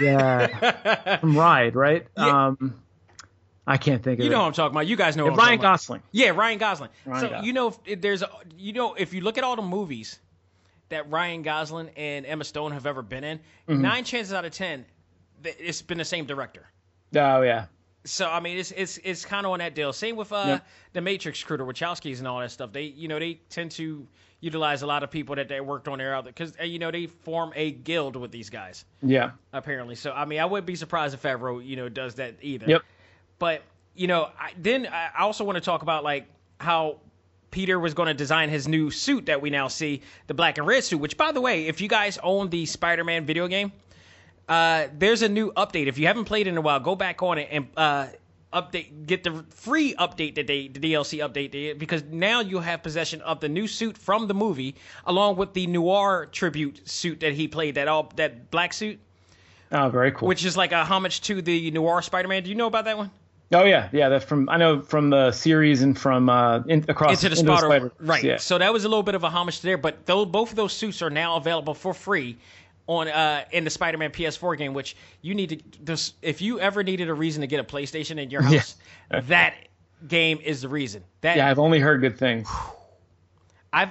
yeah. From Ride, right? Yeah. Um, I can't think of you it. You know what I'm talking about. You guys know yeah, what I'm Ryan talking Gosling. About. Yeah, Ryan Gosling. Ryan so, Gosling. You know, if there's, a, you know, if you look at all the movies that Ryan Gosling and Emma Stone have ever been in, mm-hmm. nine chances out of ten, it's been the same director. Oh, yeah. So I mean, it's it's it's kind of on that deal. Same with uh, yep. the Matrix crew, the Wachowskis, and all that stuff. They you know they tend to utilize a lot of people that they worked on there out there because you know they form a guild with these guys. Yeah, apparently. So I mean, I wouldn't be surprised if Favreau you know does that either. Yep. But you know, I, then I also want to talk about like how Peter was going to design his new suit that we now see, the black and red suit. Which, by the way, if you guys own the Spider-Man video game. Uh, there's a new update. If you haven't played in a while, go back on it and uh, update. Get the free update that they, the D L C update, they, because now you'll have possession of the new suit from the movie, along with the Noir tribute suit that he played. That all that black suit. Oh, very cool. Which is like a homage to the Noir Spider-Man. Do you know about that one? Oh yeah, yeah. That's from I know from the series and from uh, in, across into the, into the Spider. Right. Yeah. So that was a little bit of a homage to there, but though both of those suits are now available for free. On uh in the Spider-Man P S four game, which you need to this, if you ever needed a reason to get a PlayStation in your house, yeah. that game is the reason. That yeah, I've only heard good things. I've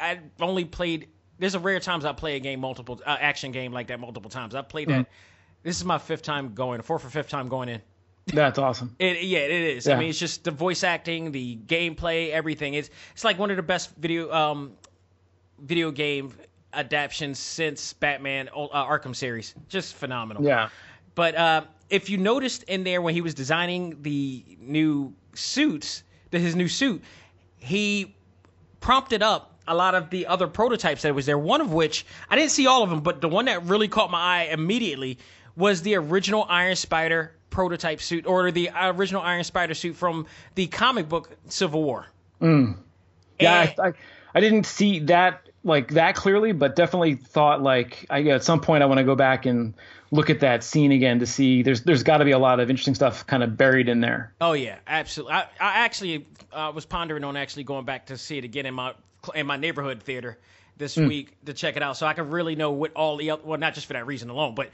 I've only played. There's a rare times I play a game multiple uh, action game like that multiple times. I've played mm-hmm. that. This is my fifth time going, fourth or fifth time going in. That's awesome. It, yeah, it is. Yeah. I mean, it's just the voice acting, the gameplay, everything. It's it's like one of the best video um video game. Adaption since Batman uh, Arkham series, just phenomenal. Yeah. But uh, if you noticed in there when he was designing the new suits, the, his new suit, he prompted up a lot of the other prototypes that was there. One of which I didn't see all of them, but the one that really caught my eye immediately was the original Iron Spider prototype suit, or the original Iron Spider suit from the comic book Civil War. Mm. Yeah, and, I, I I didn't see that. Like that clearly, but definitely thought like I, at some point I want to go back and look at that scene again to see. There's there's got to be a lot of interesting stuff kind of buried in there. Oh yeah, absolutely. I, I actually uh, was pondering on actually going back to see it again in my in my neighborhood theater this mm. week to check it out, so I could really know what all the other, well, not just for that reason alone, but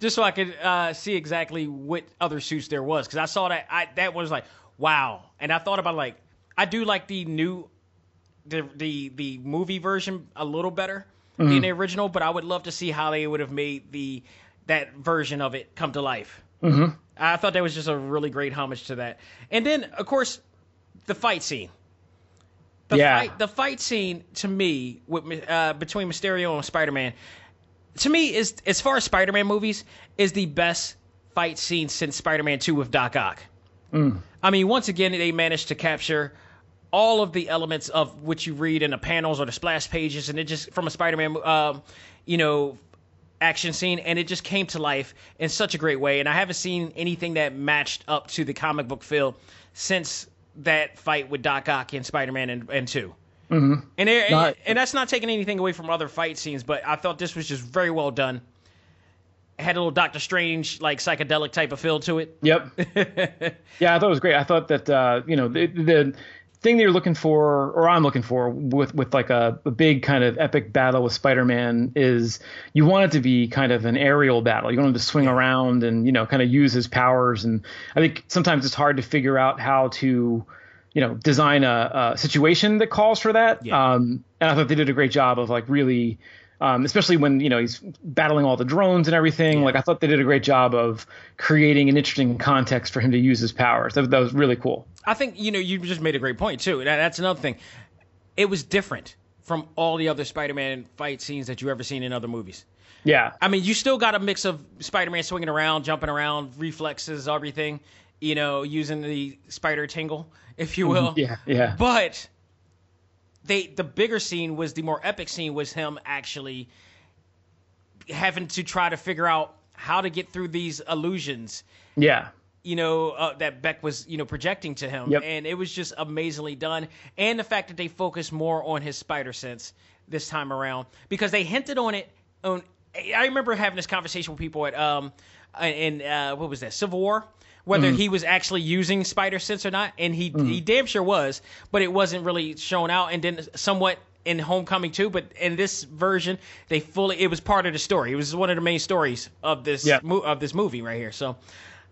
just so I could uh, see exactly what other suits there was, because I saw that I that was like wow, and I thought about like I do like the new. The, the the movie version a little better mm-hmm. than the original, but I would love to see how they would have made the that version of it come to life. Mm-hmm. I thought that was just a really great homage to that. And then, of course, the fight scene. The yeah. Fight, the fight scene, to me, with, uh, between Mysterio and Spider-Man, to me, is as far as Spider-Man movies, is the best fight scene since Spider-Man two with Doc Ock. Mm. I mean, once again, they managed to capture all of the elements of what you read in the panels or the splash pages, and it just, from a Spider-Man, um, you know, action scene, and it just came to life in such a great way. And I haven't seen anything that matched up to the comic book feel since that fight with Doc Ock and Spider-Man and, and two. Mm-hmm. And, there, not, and and that's not taking anything away from other fight scenes, but I thought this was just very well done. It had a little Doctor Strange, like, psychedelic type of feel to it. Yep. Yeah, I thought it was great. I thought that, uh, you know, the, the thing they're looking for, or I'm looking for, with, with like a, a big kind of epic battle with Spider-Man is you want it to be kind of an aerial battle. You want him to swing around and, you know, kind of use his powers. And I think sometimes it's hard to figure out how to, you know, design a, a situation that calls for that. Yeah. Um, and I thought they did a great job of, like, really, um, especially when, you know, he's battling all the drones and everything. Yeah. Like, I thought they did a great job of creating an interesting context for him to use his powers. That, that was really cool. I think, you know, you just made a great point, too. That, that's another thing. It was different from all the other Spider-Man fight scenes that you've ever seen in other movies. Yeah. I mean, you still got a mix of Spider-Man swinging around, jumping around, reflexes, everything, you know, using the spider tingle, if you will. Yeah, yeah. But they the bigger scene was, the more epic scene was him actually having to try to figure out how to get through these illusions. Yeah. You know, uh, that Beck was, you know, projecting to him. Yep. And it was just amazingly done. And the fact that they focused more on his spider sense this time around, because they hinted on it. On I remember having this conversation with people at um in uh, what was that, Civil War? Whether mm-hmm. he was actually using spider sense or not, and he mm-hmm. he damn sure was, but it wasn't really shown out. And then somewhat in Homecoming too, but in this version, they fully it was part of the story. It was one of the main stories of this yeah. mo- of this movie right here. So,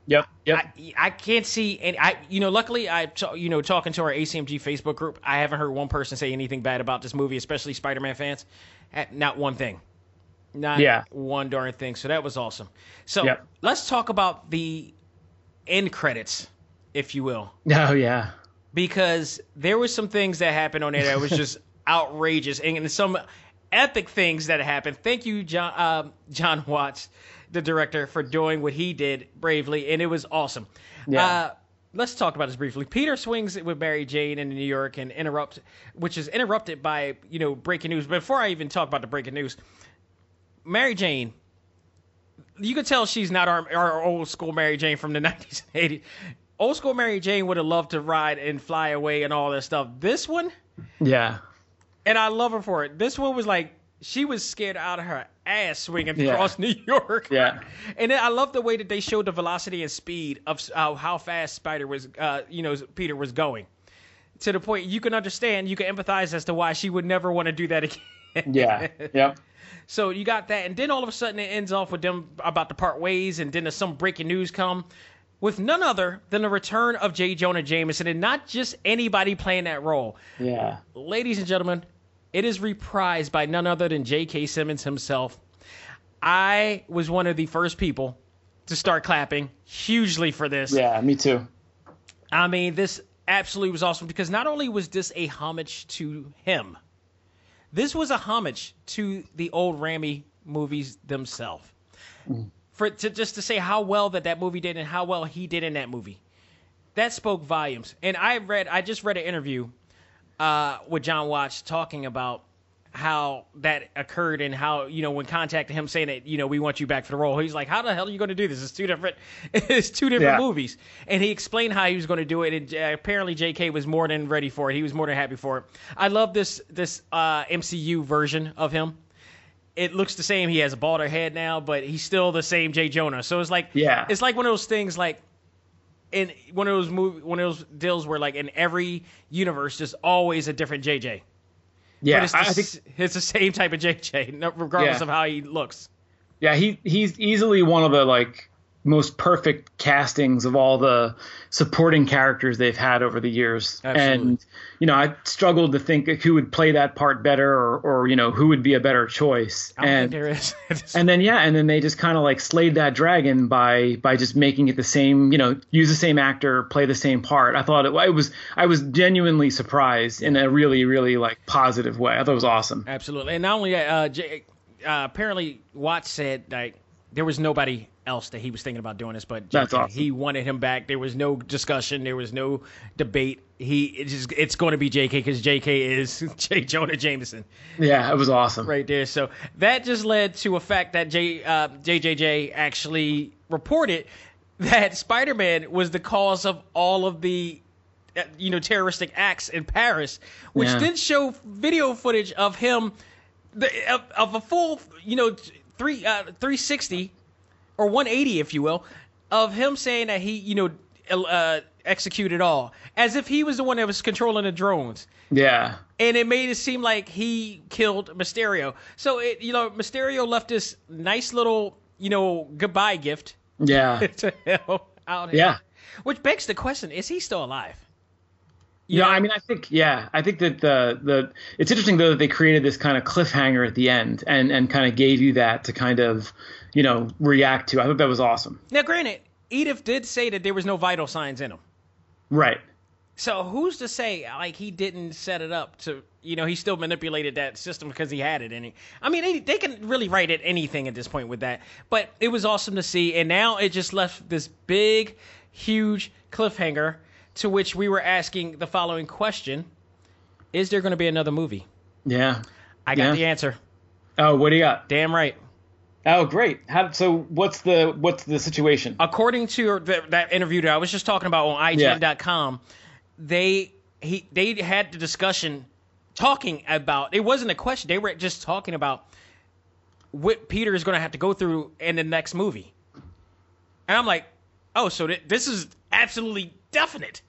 yep, yep. I, I can't see, and I you know luckily I you know talking to our A C M G Facebook group, I haven't heard one person say anything bad about this movie, especially Spider-Man fans. Not one thing. Not yeah. one darn thing. So that was awesome. So yep. let's talk about the end credits, if you will. Oh, yeah. Because there were some things that happened on there that was just outrageous, and some epic things that happened. Thank you, John, uh, John Watts, the director, for doing what he did bravely, and it was awesome. Yeah. Uh, let's talk about this briefly. Peter swings with Mary Jane in New York and interrupts, which is interrupted by, you know, breaking news. Before I even talk about the breaking news, Mary Jane, you could tell she's not our, our old school Mary Jane from the nineties and eighties. Old school Mary Jane would have loved to ride and fly away and all that stuff. This one? Yeah. And I love her for it. This one was like, she was scared out of her ass swinging yeah. across New York. Yeah. And then I love the way that they showed the velocity and speed of uh, how fast Spider was, uh, you know, Peter was going. To the point you can understand, you can empathize as to why she would never want to do that again. Yeah, yeah. So you got that, and then all of a sudden it ends off with them about to part ways, and then some breaking news come with none other than the return of J. Jonah Jameson, and not just anybody playing that role. Yeah. Ladies and gentlemen, it is reprised by none other than J K. Simmons himself. I was one of the first people to start clapping hugely for this. Yeah, me too. I mean, this absolutely was awesome, because not only was this a homage to him, this was a homage to the old Raimi movies themselves. Mm. For to, just to say how well that that movie did and how well he did in that movie, that spoke volumes. And I read, I just read an interview uh, with John Watts talking about how that occurred and how, you know, when contacting him saying that, you know, we want you back for the role, he's like, how the hell are you going to do this? It's two different, it's two different yeah. movies. And he explained how he was going to do it. And uh, apparently J K was more than ready for it. He was more than happy for it. I love this, this uh, M C U version of him. It looks the same. He has a balder head now, but he's still the same J. Jonah. So it's like, yeah, it's like one of those things, like, in one of those movie, one of those deals where, like, in every universe, there's always a different J J. Yeah, but it's the, I think it's the same type of J J, regardless yeah. of how he looks. Yeah, he he's easily one of the, like, most perfect castings of all the supporting characters they've had over the years. Absolutely. And, you know, I struggled to think who would play that part better, or, or you know, who would be a better choice. I don't and, think there is. and then, yeah. And then they just kind of like slayed that dragon by, by just making it the same, you know, use the same actor, play the same part. I thought it, it was, I was genuinely surprised in a really, really like positive way. I thought it was awesome. Absolutely. And not only that, uh, Jay, uh, apparently Watts said like there was nobody else that he was thinking about doing this, but Jake, awesome. He wanted him back. There was no discussion. There was no debate. He it's, just, it's going to be J K, because J K is J. Jonah Jameson. Yeah, it was awesome right there. So that just led to a fact that J. Uh, J J J actually reported that Spider-Man was the cause of all of the you know terroristic acts in Paris, which yeah. then show video footage of him of, of a full you know three uh, three sixty. Or one eighty, if you will, of him saying that he, you know, uh, executed all, as if he was the one that was controlling the drones. Yeah. And it made it seem like he killed Mysterio. So, it, you know, Mysterio left this nice little, you know, goodbye gift. Yeah. to him out here. Yeah. Which begs the question: is he still alive? You yeah, know? I mean, I think, yeah, I think that the the it's interesting though that they created this kind of cliffhanger at the end and and kind of gave you that to kind of. you know, react to. I thought that was awesome. Now, granted, Edith did say that there was no vital signs in him. Right. So who's to say, like, he didn't set it up to, you know, he still manipulated that system because he had it in it. I mean, they, they can really write at anything at this point with that. But it was awesome to see. And now it just left this big, huge cliffhanger to which we were asking the following question. Is there going to be another movie? Yeah. I got yeah. the answer. Oh, what do you got? Damn right. Oh, great. How, so what's the what's the situation? According to the, that interview that I was just talking about on I G N dot com, yeah. they he they had the discussion talking about – it wasn't a question. They were just talking about what Peter is going to have to go through in the next movie. And I'm like, oh, so th- this is absolutely definite.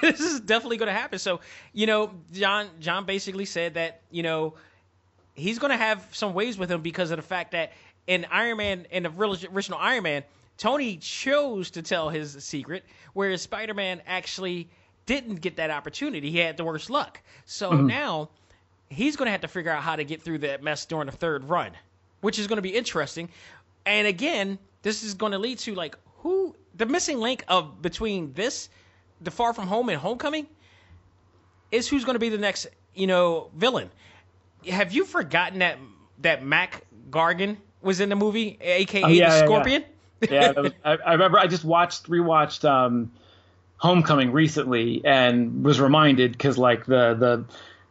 This is definitely going to happen. So, you know, John John basically said that, you know, he's going to have some ways with him because of the fact that in Iron Man, in the original Iron Man, Tony chose to tell his secret, whereas Spider-Man actually didn't get that opportunity. He had the worst luck. So mm-hmm. now he's going to have to figure out how to get through that mess during the third run, which is going to be interesting. And again, this is going to lead to like who the missing link of between this, the Far From Home and Homecoming, is who's going to be the next, you know, villain. Have you forgotten that that Mac Gargan was in the movie, a k a. Oh, yeah, the Scorpion? Yeah, yeah. yeah that was, I, I remember I just watched, rewatched um, Homecoming recently and was reminded because, like, the, the,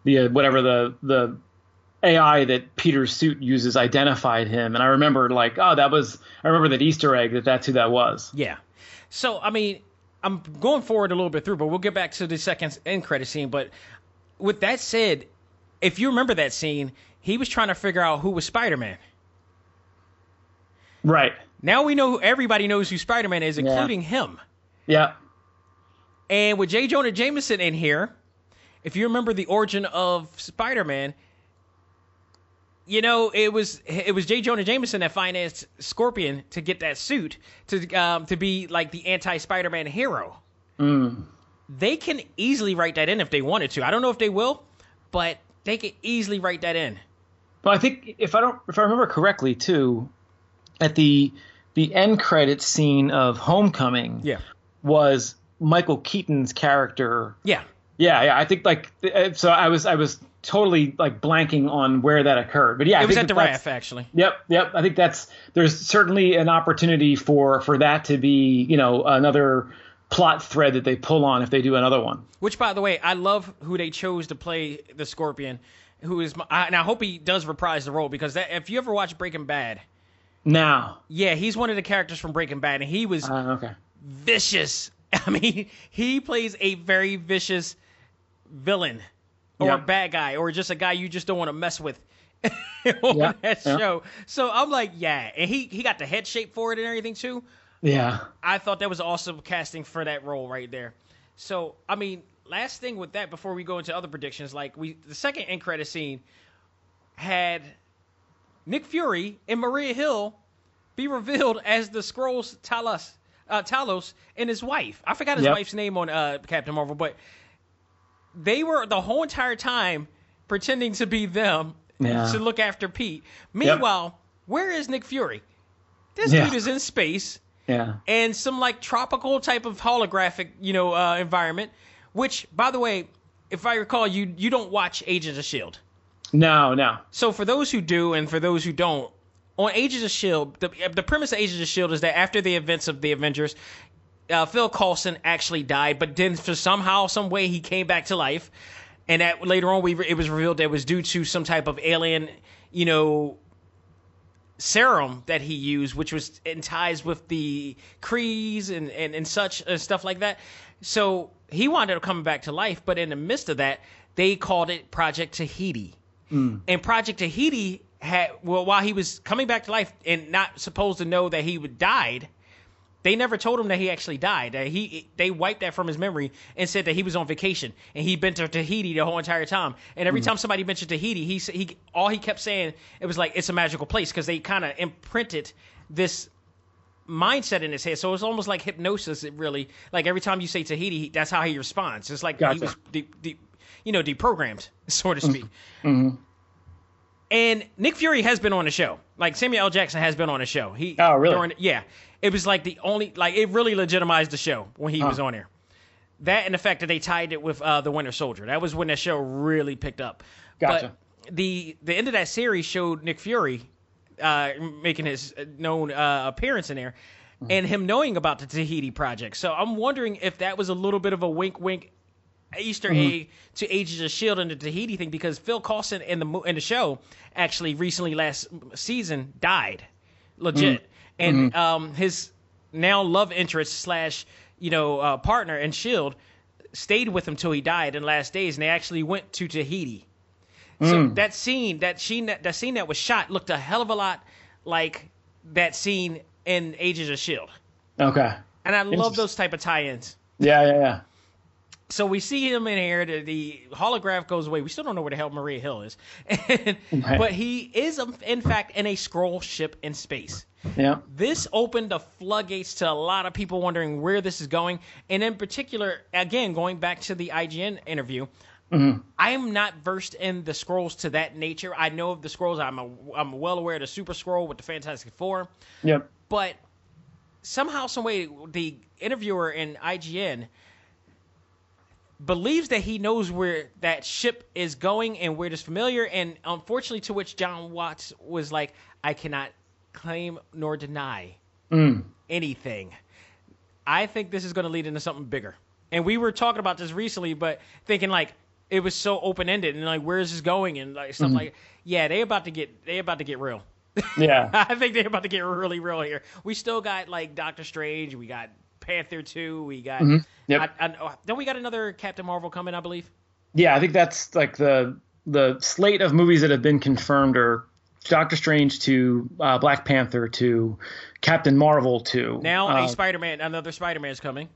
the uh, whatever the, the A I that Peter's suit uses identified him. And I remember, like, oh, that was – I remember that Easter egg that that's who that was. Yeah. So, I mean, I'm going forward a little bit through, but we'll get back to the second end credit scene. But with that said – if you remember that scene, he was trying to figure out who was Spider-Man. Right. Now we know everybody knows who Spider-Man is, including yeah. him. Yeah. And with J. Jonah Jameson in here, if you remember the origin of Spider-Man, you know, it was it was J. Jonah Jameson that financed Scorpion to get that suit to um, to be like the anti-Spider-Man hero. Mm. They can easily write that in if they wanted to. I don't know if they will, but they could easily write that in. But I think if I don't, if I remember correctly, too, at the the end credits scene of Homecoming, yeah. was Michael Keaton's character. Yeah, yeah, yeah. I think like so. I was I was totally like blanking on where that occurred, but yeah, it I was think at that the R A F actually. Yep, yep. I think that's there's certainly an opportunity for for that to be you know another plot thread that they pull on if they do another one. Which, by the way, I love who they chose to play the Scorpion, who is my, and I hope he does reprise the role, because that, if you ever watch Breaking Bad, now, yeah, he's one of the characters from Breaking Bad, and he was uh, okay. vicious. I mean, he plays a very vicious villain or yeah. a bad guy or just a guy you just don't want to mess with on yeah. that yeah. show. So I'm like, yeah, and he he got the head shape for it and everything too. Yeah. I thought that was awesome casting for that role right there. So, I mean, last thing with that before we go into other predictions, like we the second end credit scene had Nick Fury and Maria Hill be revealed as the Skrulls Talos, uh, Talos and his wife. I forgot his yep. wife's name on uh, Captain Marvel, but they were the whole entire time pretending to be them yeah. to look after Pete. Meanwhile, yep. where is Nick Fury? This yeah. dude is in space. Yeah. And some like tropical type of holographic, you know, uh, environment. Which, by the way, if I recall, you you don't watch Agents of S H I E L D. No, no. So for those who do and for those who don't, on Agents of S H I E L D, the, the premise of Agents of S H I E L D is that after the events of the Avengers, uh, Phil Coulson actually died, but then for somehow, some way, he came back to life. And that later on, we re- it was revealed that it was due to some type of alien, you know, serum that he used, which was in ties with the Krees and, and, and such and stuff like that. So he wound up coming back to life, but in the midst of that, they called it Project Tahiti. Mm. And Project Tahiti had, well, while he was coming back to life and not supposed to know that he died, they never told him that he actually died. That he they wiped that from his memory and said that he was on vacation and he'd been to Tahiti the whole entire time. And every mm. time somebody mentioned Tahiti, he he all he kept saying it was like it's a magical place because they kind of imprinted this mindset in his head. So it's almost like hypnosis. It really like every time you say Tahiti, that's how he responds. It's like gotcha. he was de- de- you know deprogrammed, so to speak. Mm-hmm. And Nick Fury has been on the show. Like Samuel L. Jackson has been on the show. He oh really during, yeah. It was like the only, like, it really legitimized the show when he huh. was on there. That and the fact that they tied it with uh, The Winter Soldier. That was when that show really picked up. Gotcha. But the the end of that series showed Nick Fury uh, making his known uh, appearance in there mm-hmm. and him knowing about the Tahiti Project. So I'm wondering if that was a little bit of a wink, wink, Easter mm-hmm. egg to Agents of S H I E L D and the Tahiti thing because Phil Coulson in the, in the show actually recently last season died. Legit. Mm-hmm. And mm-hmm. um, his now love interest slash, you know, uh, partner in S H I E L D stayed with him till he died in last days, and they actually went to Tahiti. Mm. So that scene, that scene, that scene that was shot looked a hell of a lot like that scene in Agents of S H I E L D. Okay. And I love those type of tie-ins. Yeah, yeah, yeah. So we see him in here. The, the holograph goes away. We still don't know where the hell Maria Hill is, and, right. but he is in fact in a Skrull ship in space. Yeah. This opened the floodgates to a lot of people wondering where this is going, and in particular, again going back to the I G N interview, mm-hmm. I am not versed in the Skrulls to that nature. I know of the Skrulls. I'm a, I'm well aware of the Super Skrull with the Fantastic Four. Yep. But somehow, some way, the interviewer in I G N believes that he knows where that ship is going and where it is familiar, and unfortunately, to which John Watts was like, "I cannot claim nor deny mm. anything. I think this is going to lead into something bigger." And we were talking about this recently, but thinking like it was so open ended and like where is this going and like stuff mm-hmm. like yeah, they about to get they about to get real. Yeah, I think they're about to get really real here. We still got like Doctor Strange, we got Panther two, we got mm-hmm. yep. I, I, don't we got another Captain Marvel coming? I believe. Yeah, I think that's like the the slate of movies that have been confirmed are Doctor Strange two, uh, Black Panther two, Captain Marvel two. Now a uh, Spider-Man, another Spider-Man is coming.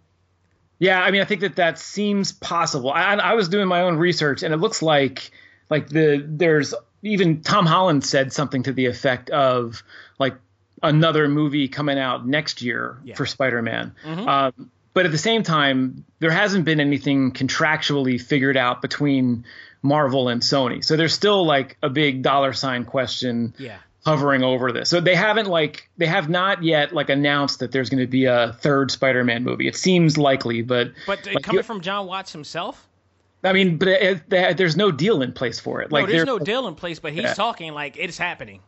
Yeah, I mean, I think that that seems possible. I, I was doing my own research, and it looks like like the there's even Tom Holland said something to the effect of like another movie coming out next year yeah. for Spider-Man. Mm-hmm. Um, but at the same time, there hasn't been anything contractually figured out between Marvel and Sony. So there's still like a big dollar sign question yeah. hovering over this. So they haven't like they have not yet like announced that there's going to be a third Spider-Man movie. It seems likely, but but like, coming from John Watts himself. I mean, but it, it, there's no deal in place for it. No, like there's no deal in place, but he's yeah. talking like it's happening.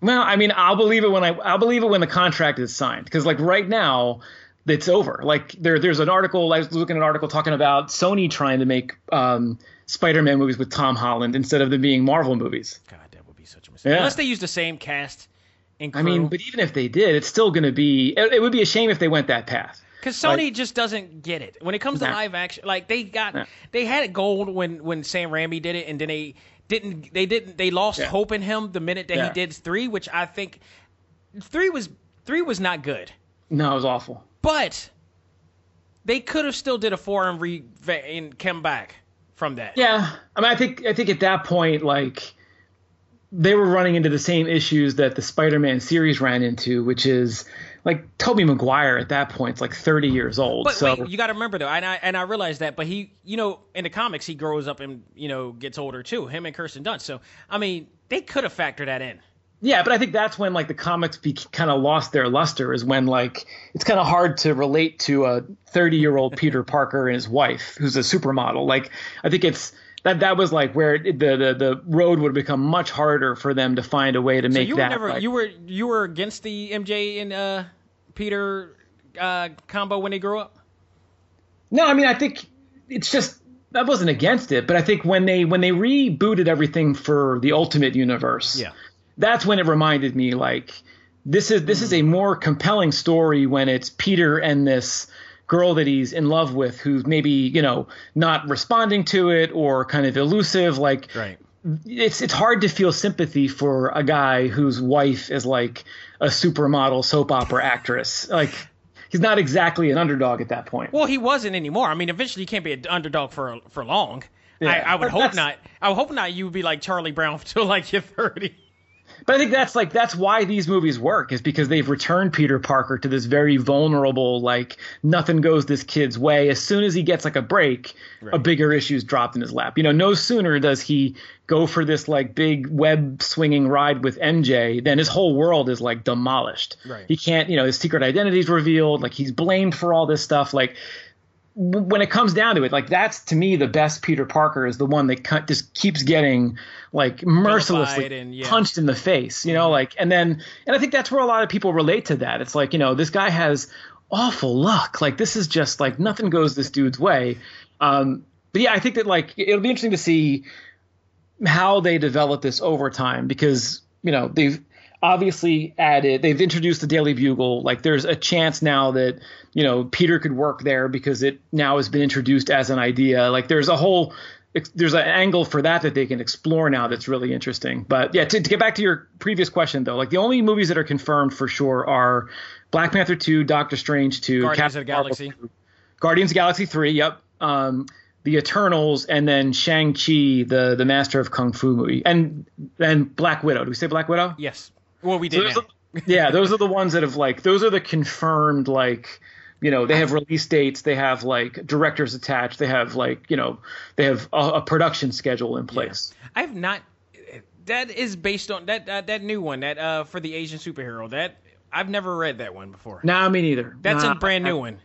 Well, I mean, I'll believe it when I I'll believe it when the contract is signed, because like right now, it's over. Like there there's an article. I was looking at an article talking about Sony trying to make um, Spider-Man movies with Tom Holland instead of them being Marvel movies. God, that would be such a mistake. Yeah. Unless they use the same cast and crew. I mean, but even if they did, it's still going to be – it would be a shame if they went that path. Because Sony like, just doesn't get it. When it comes nah. to live action, like they got nah. – they had it gold when, when Sam Raimi did it, and then they didn't – they didn't – they lost yeah. hope in him the minute that yeah. he did three, which I think – three was three was not good. No, it was awful. But they could have still did a four and, re- and come back from that. Yeah. I mean, I think I think at that point, like they were running into the same issues that the Spider-Man series ran into, which is like Tobey Maguire at that point is like thirty years old. But so wait, you got to remember though, and I and I realize that, but he, you know, in the comics he grows up and, you know, gets older too. Him and Kirsten Dunst. So I mean, they could have factored that in. Yeah, but I think that's when like the comics be- kind of lost their luster, is when like it's kind of hard to relate to a thirty-year-old Peter Parker and his wife, who's a supermodel. Like I think it's that that was like where it, the, the the road would become much harder for them to find a way to make so you that. Were never, like, you were you were against the M J and uh, Peter uh, combo when they grew up? No, I mean I think it's just. I wasn't against it, but I think when they when they rebooted everything for the Ultimate Universe. Yeah. That's when it reminded me, like, this is this is a more compelling story when it's Peter and this girl that he's in love with, who's maybe, you know, not responding to it or kind of elusive. Like, right. it's it's hard to feel sympathy for a guy whose wife is like a supermodel soap opera actress. Like, he's not exactly an underdog at that point. Well, he wasn't anymore. I mean, eventually you can't be an underdog for for long. Yeah. I, I would hope not. I would hope not. You would be like Charlie Brown till like you're thirty. But I think that's like that's why these movies work, is because they've returned Peter Parker to this very vulnerable, like nothing goes this kid's way. As soon as he gets like a break, right. a bigger issue's dropped in his lap. You know, no sooner does he go for this like big web swinging ride with M J than his whole world is like demolished. Right. He can't, you know, his secret identity's revealed. Like he's blamed for all this stuff. Like when it comes down to it, like that's to me the best Peter Parker is the one that just keeps getting like mercilessly and, yeah. punched in the face, you know, like, and then, and I think that's where a lot of people relate to that. It's like, you know, this guy has awful luck. Like this is just like nothing goes this dude's way. Um, but yeah, I think that like, it'll be interesting to see how they develop this over time, because, you know, they've obviously added, they've introduced the Daily Bugle. Like there's a chance now that, you know, Peter could work there because it now has been introduced as an idea. Like there's a whole, there's an angle for that that they can explore now that's really interesting. But yeah, to, to get back to your previous question though, like the only movies that are confirmed for sure are Black Panther two, Doctor Strange two, Guardians of the Galaxy, Guardians of the Galaxy three. Yep. Um, The Eternals, and then Shang-Chi, the, the Master of Kung Fu movie, and then Black Widow. Did we say Black Widow? Yes. Well, we did. So those are, yeah, those are the ones that have like those are the confirmed, like, you know, they have release dates, they have like directors attached, they have like, you know, they have a, a production schedule in place. Yeah. I have not. That is based on that uh, that new one that uh, for the Asian superhero that I've never read that one before. Nah, me neither. That's nah, a brand new I, one.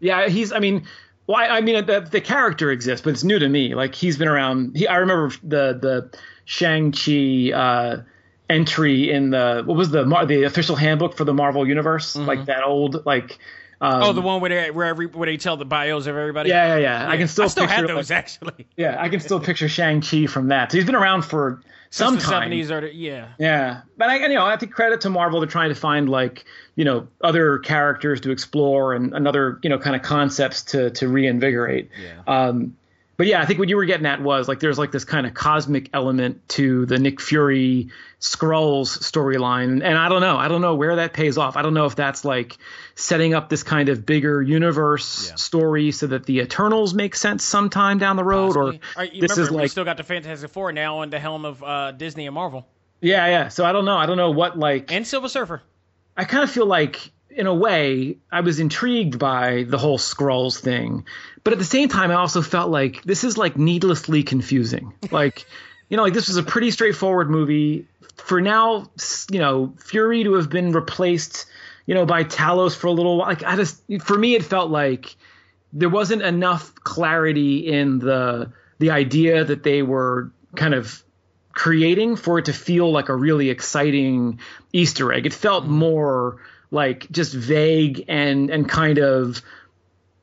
Yeah, he's. I mean. Well, I mean, the, the character exists, but it's new to me. Like he's been around. He, I remember the the Shang-Chi uh, entry in the what was the the official handbook for the Marvel Universe, mm-hmm. like that old like. Um, oh, the one where they, where, every, where they tell the bios of everybody. Yeah, yeah, yeah. yeah. I can still I still picture, have those like, actually. Yeah, I can still picture Shang-Chi from that. So he's been around for some Since time. The seventies are yeah. Yeah, but I you know I think credit to Marvel, they're trying to find like you know other characters to explore and another you know kind of concepts to to reinvigorate. Yeah. Um, but yeah, I think what you were getting at was like there's like this kind of cosmic element to the Nick Fury Skrulls storyline. And I don't know. I don't know where that pays off. I don't know if that's like setting up this kind of bigger universe yeah. story so that the Eternals make sense sometime down the road. Possibly. Or right, this remember, is like we still got the Fantastic Four now on the helm of uh, Disney and Marvel. Yeah. Yeah. So I don't know. I don't know what like. And Silver Surfer. I kind of feel like. In a way, I was intrigued by the whole Skrulls thing, but at the same time, I also felt like this is like needlessly confusing. Like, you know, like this was a pretty straightforward movie. For now, you know, Fury to have been replaced, you know, by Talos for a little while. Like, I just, for me, it felt like there wasn't enough clarity in the the idea that they were kind of creating for it to feel like a really exciting Easter egg. It felt more. Like just vague and and kind of,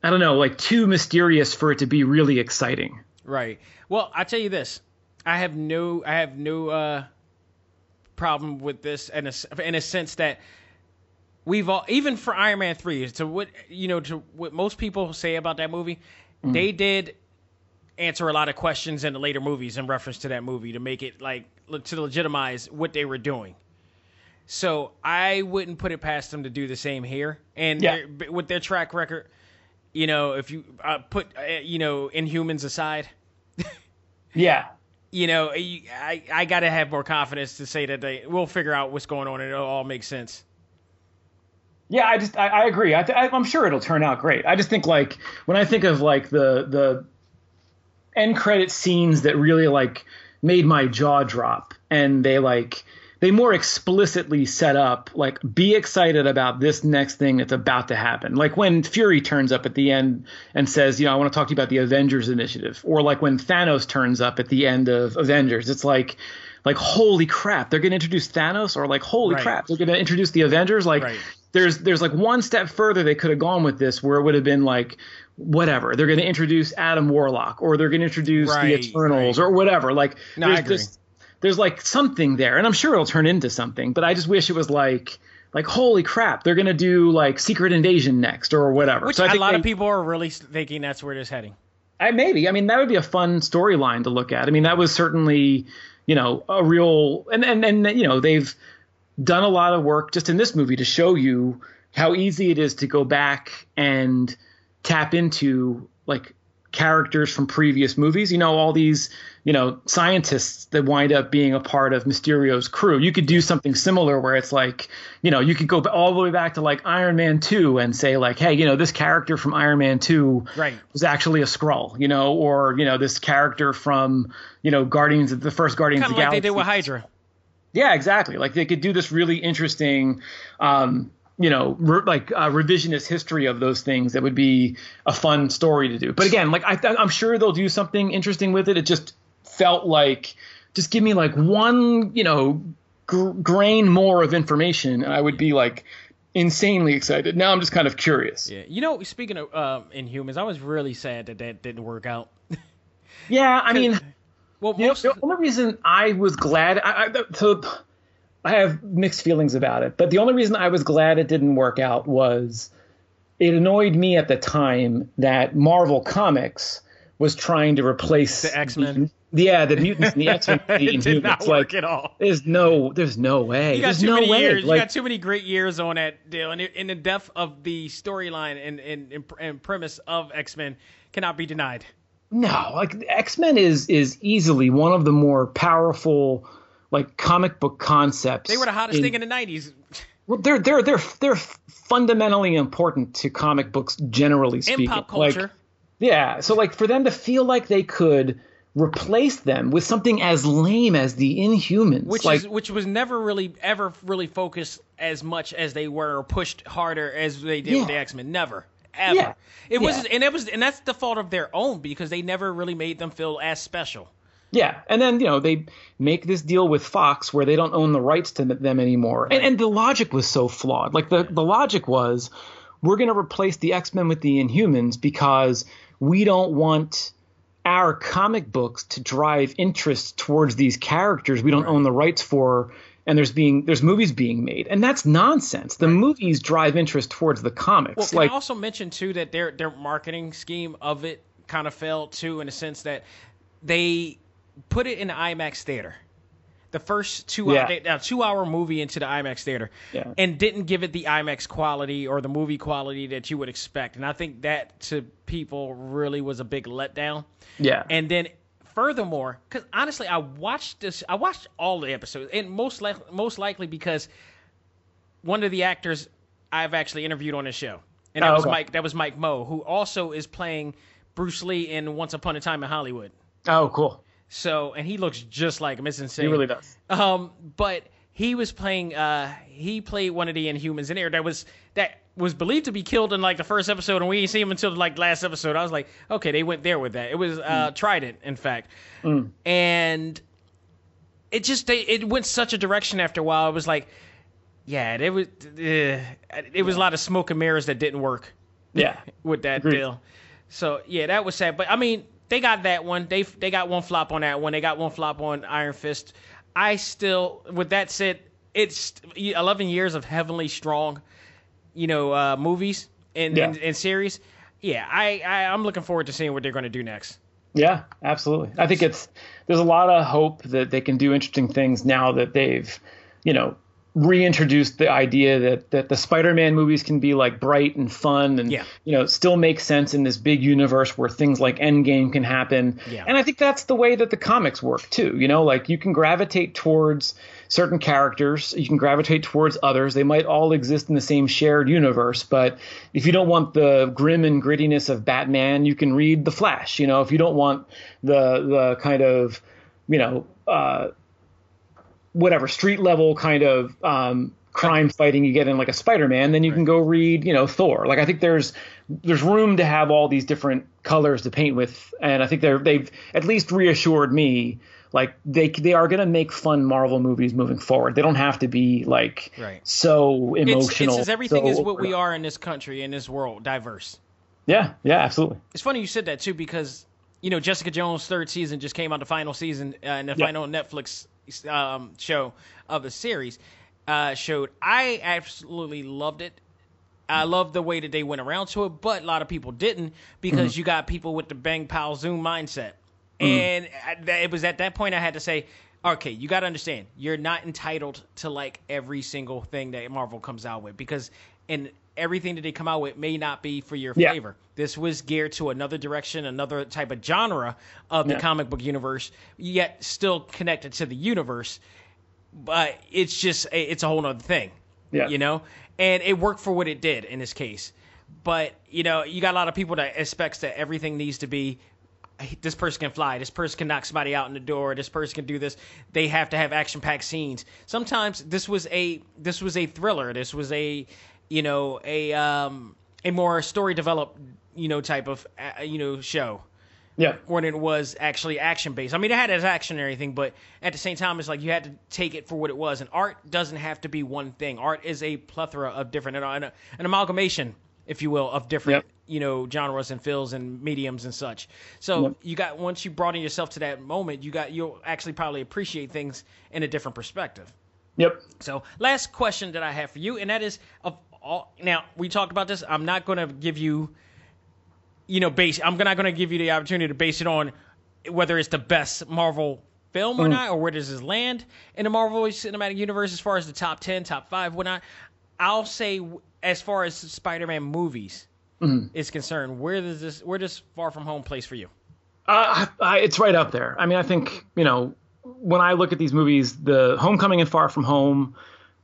I don't know, like too mysterious for it to be really exciting. Right. Well, I'll tell you this. I have no I have no uh, problem with this in a, in a sense that we've all, even for Iron Man three, to what, you know, to what most people say about that movie, mm-hmm. they did answer a lot of questions in the later movies in reference to that movie to make it like, to legitimize what they were doing. So I wouldn't put it past them to do the same here. And yeah. their, with their track record, you know, if you uh, put, uh, you know, Inhumans aside. yeah. you know, I, I got to have more confidence to say that they will figure out what's going on and it'll all make sense. Yeah, I just I, I agree. I th- I'm sure it'll turn out great. I just think, like, when I think of like the the end credit scenes that really like made my jaw drop, and they like they more explicitly set up like be excited about this next thing that's about to happen. Like when Fury turns up at the end and says, you know, I want to talk to you about the Avengers Initiative, or like when Thanos turns up at the end of Avengers. It's like. Like, holy crap, they're going to introduce Thanos, or like, holy right. crap, they're going to introduce the Avengers. Like, right. there's there's like one step further they could have gone with this, where it would have been like, whatever, they're going to introduce Adam Warlock, or they're going to introduce right. the Eternals right. or whatever. Like, no, there's, I agree. There's, there's like something there, and I'm sure it'll turn into something, but I just wish it was like, like, holy crap, they're going to do like Secret Invasion next or whatever. Which so I a think lot they, of people are really thinking that's where it is heading. I, maybe. I mean, that would be a fun storyline to look at. I mean, that was certainly... You know, a real and, and and you know, they've done a lot of work just in this movie to show you how easy it is to go back and tap into like characters from previous movies. You know, all these, you know, scientists that wind up being a part of Mysterio's crew. You could do something similar where it's like, you know, you could go all the way back to like Iron Man two and say like, hey, you know, this character from Iron Man two right. was actually a Skrull, you know, or, you know, this character from, you know, Guardians of the first Guardians kind of the like Galaxy. They did with Hydra. Yeah, exactly. Like they could do this really interesting, um, you know, re- like uh, revisionist history of those things. That would be a fun story to do. But again, like I th- I'm sure they'll do something interesting with it. It just felt like, just give me like one, you know, gr- grain more of information, and I would be like insanely excited. Now I'm just kind of curious. Yeah, you know, speaking of um, Inhumans, I was really sad that that didn't work out. Yeah, I mean. Well, most you know, the only reason I was glad, I, I, so I have mixed feelings about it, but the only reason I was glad it didn't work out was it annoyed me at the time that Marvel Comics was trying to replace the X-Men. The, yeah, the mutants and the X-Men. The it did not work like, at all. There's no, there's no way. You got there's too no many way. Years. Like, you got too many great years on that deal, and in the depth of the storyline and, and and premise of X-Men cannot be denied. No, like X-Men is is easily one of the more powerful like comic book concepts. They were the hottest in, thing in the nineties. Well, they're they're they're they're fundamentally important to comic books generally speaking. And pop culture. Like, yeah, so like for them to feel like they could replace them with something as lame as the Inhumans, which like, is which was never really ever really focused as much as they were, or pushed harder as they did yeah. with the X-Men. Never. Ever. Yeah. It was, yeah. and it was, and that's the fault of their own, because they never really made them feel as special. Yeah, and then you know they make this deal with Fox where they don't own the rights to them anymore, and and the logic was so flawed. Like the the logic was, we're going to replace the X-Men with the Inhumans because we don't want our comic books to drive interest towards these characters we don't right. own the rights for. And there's being there's movies being made, and that's nonsense. The right. movies drive interest towards the comics. Well, can like, I also mention too that their their marketing scheme of it kind of failed too, in a sense that they put it in the IMAX theater, the first two yeah. hour, a two hour movie into the IMAX theater, yeah. and didn't give it the IMAX quality or the movie quality that you would expect. And I think that to people really was a big letdown. Yeah, and then. Furthermore, because honestly, I watched this. I watched all the episodes, and most li- most likely because one of the actors I've actually interviewed on this show, and that oh, was okay. Mike. That was Mike Moe, who also is playing Bruce Lee in Once Upon a Time in Hollywood. Oh, cool. So, and he looks just like him. It's insane. He really does. Um, but he was playing. Uh, he played one of the Inhumans in there. That was that. was believed to be killed in like the first episode, and we didn't see him until like last episode. I was like, okay, they went there with that. It was uh, mm. Trident, in fact, mm. and it just they, it went such a direction after a while. It was like, yeah, it was uh, it was a lot of smoke and mirrors that didn't work. Yeah, with that Agreed. deal. So yeah, that was sad. But I mean, they got that one. They they got one flop on that one. They got one flop on Iron Fist. I still, with that said, it's eleven years of heavenly strong. You know, uh, movies and, yeah. and, and series. Yeah, I, I, I'm looking forward to seeing what they're going to do next. Yeah, absolutely. I think it's there's a lot of hope that they can do interesting things now that they've, you know, reintroduced the idea that that the Spider-Man movies can be like bright and fun and yeah. you know still make sense in this big universe where things like Endgame can happen. Yeah. And I think that's the way that the comics work too. You know, like you can gravitate towards certain characters, you can gravitate towards others. They might all exist in the same shared universe, but if you don't want the grim and grittiness of Batman, you can read The Flash. You know, if you don't want the the kind of, you know, uh whatever street level kind of um, crime fighting you get in like a Spider-Man, then you right. can go read, you know, Thor. Like I think there's there's room to have all these different colors to paint with. And I think they're, they've at least reassured me, like they they are going to make fun Marvel movies moving forward. They don't have to be like right. so emotional. It's, it's everything so, is what we are in this country, in this world, diverse. Yeah, yeah, absolutely. It's funny you said that too, because, you know, Jessica Jones' third season just came out, the final season uh, and the yep. final Netflix Um, show of the series uh, showed. I absolutely loved it. I love the way that they went around to it, but a lot of people didn't, because mm-hmm. you got people with the bang, pow, zoom mindset. Mm-hmm. And I, it was at that point I had to say, okay, you got to understand, you're not entitled to like every single thing that Marvel comes out with, because in everything that they come out with may not be for your yeah. flavor. This was geared to another direction, another type of genre of the yeah. comic book universe, yet still connected to the universe. But it's just, it's a whole nother thing, yeah. you know? And it worked for what it did in this case. But, you know, you got a lot of people that expects that everything needs to be, this person can fly, this person can knock somebody out in the door, this person can do this. They have to have action-packed scenes. Sometimes this was a, this was a thriller. This was a, you know, a um, a more story developed, you know, type of, uh, you know, show. Yeah. When it was actually action based. I mean, it had its action and everything, but at the same time, it's like you had to take it for what it was. And art doesn't have to be one thing. Art is a plethora of different, an, an amalgamation, if you will, of different, yep. you know, genres and fills and mediums and such. So yep. you got, once you broaden yourself to that moment, you got, you'll actually probably appreciate things in a different perspective. Yep. So last question that I have for you, and that is, of all, now we talked about this. I'm not going to give you, you know, base. I'm not going to give you the opportunity to base it on whether it's the best Marvel film mm. or not, or where does this land in the Marvel Cinematic Universe as far as the top ten, top five, whatnot. I'll say as far as Spider-Man movies mm. is concerned, where does this, where does Far From Home place for you? Uh, I, it's right up there. I mean, I think, you know, when I look at these movies, the Homecoming and Far From Home.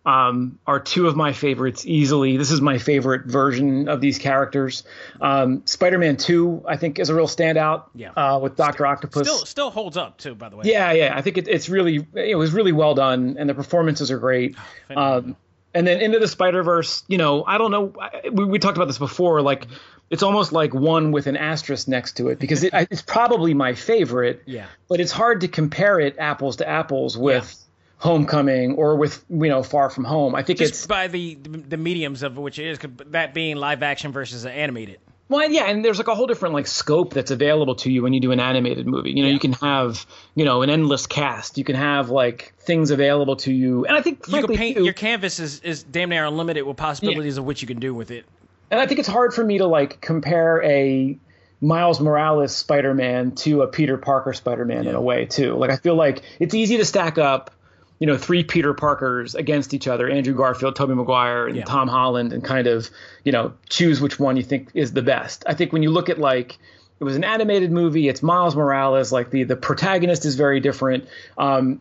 Um, are two of my favorites easily. This is my favorite version of these characters. Um, Spider-Man two, I think, is a real standout. Yeah. Uh, with Doctor Octopus. Still, still holds up too, by the way. Yeah, yeah. I think it, it's really, it was really well done, and the performances are great. Oh, um, and then Into the Spider-Verse, you know, I don't know. I, we, we talked about this before. Like, it's almost like one with an asterisk next to it, because it, it's probably my favorite. Yeah. But it's hard to compare it apples to apples with. Yeah. Homecoming or with, you know, Far From Home. I think Just it's by the the mediums of which it is, that being live action versus animated. Well, yeah, and there's like a whole different like scope that's available to you when you do an animated movie. You know, yeah. you can have, you know, an endless cast. You can have like things available to you, and I think frankly, you can paint, too, your canvas is is damn near unlimited with possibilities yeah. of what you can do with it. And I think it's hard for me to like compare a Miles Morales Spider-Man to a Peter Parker Spider-Man yeah. in a way too. Like I feel like it's easy to stack up, you know, three Peter Parkers against each other, Andrew Garfield, Tobey Maguire, and yeah. Tom Holland, and kind of, you know, choose which one you think is the best. I think when you look at, like, it was an animated movie, it's Miles Morales, like the, the protagonist is very different. Um,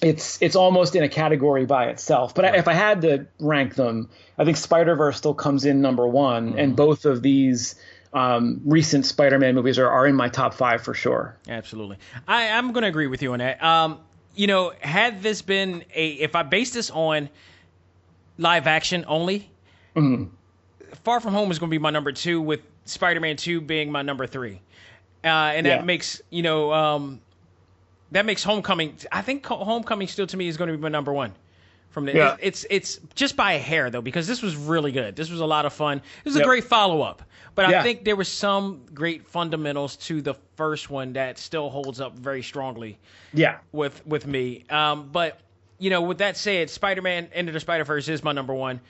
it's it's almost in a category by itself. But right. I, if I had to rank them, I think Spider-Verse still comes in number one, mm-hmm. and both of these um, recent Spider-Man movies are, are in my top five for sure. Absolutely. I, I'm going to agree with you on that. Um, You know, had this been a, if I based this on live action only, mm-hmm. Far From Home is going to be my number two, with Spider-Man two being my number three. Uh, and yeah. that makes, you know, um, that makes Homecoming. I think Homecoming still to me is going to be my number one. From the, yeah. it's, it's it's just by a hair though, because this was really good. This was a lot of fun. This was yep. a great follow up, but yeah. I think there was some great fundamentals to the first one that still holds up very strongly. Yeah, with with me. Um, but you know, with that said, Spider-Man Into the Spider-Verse is my number one,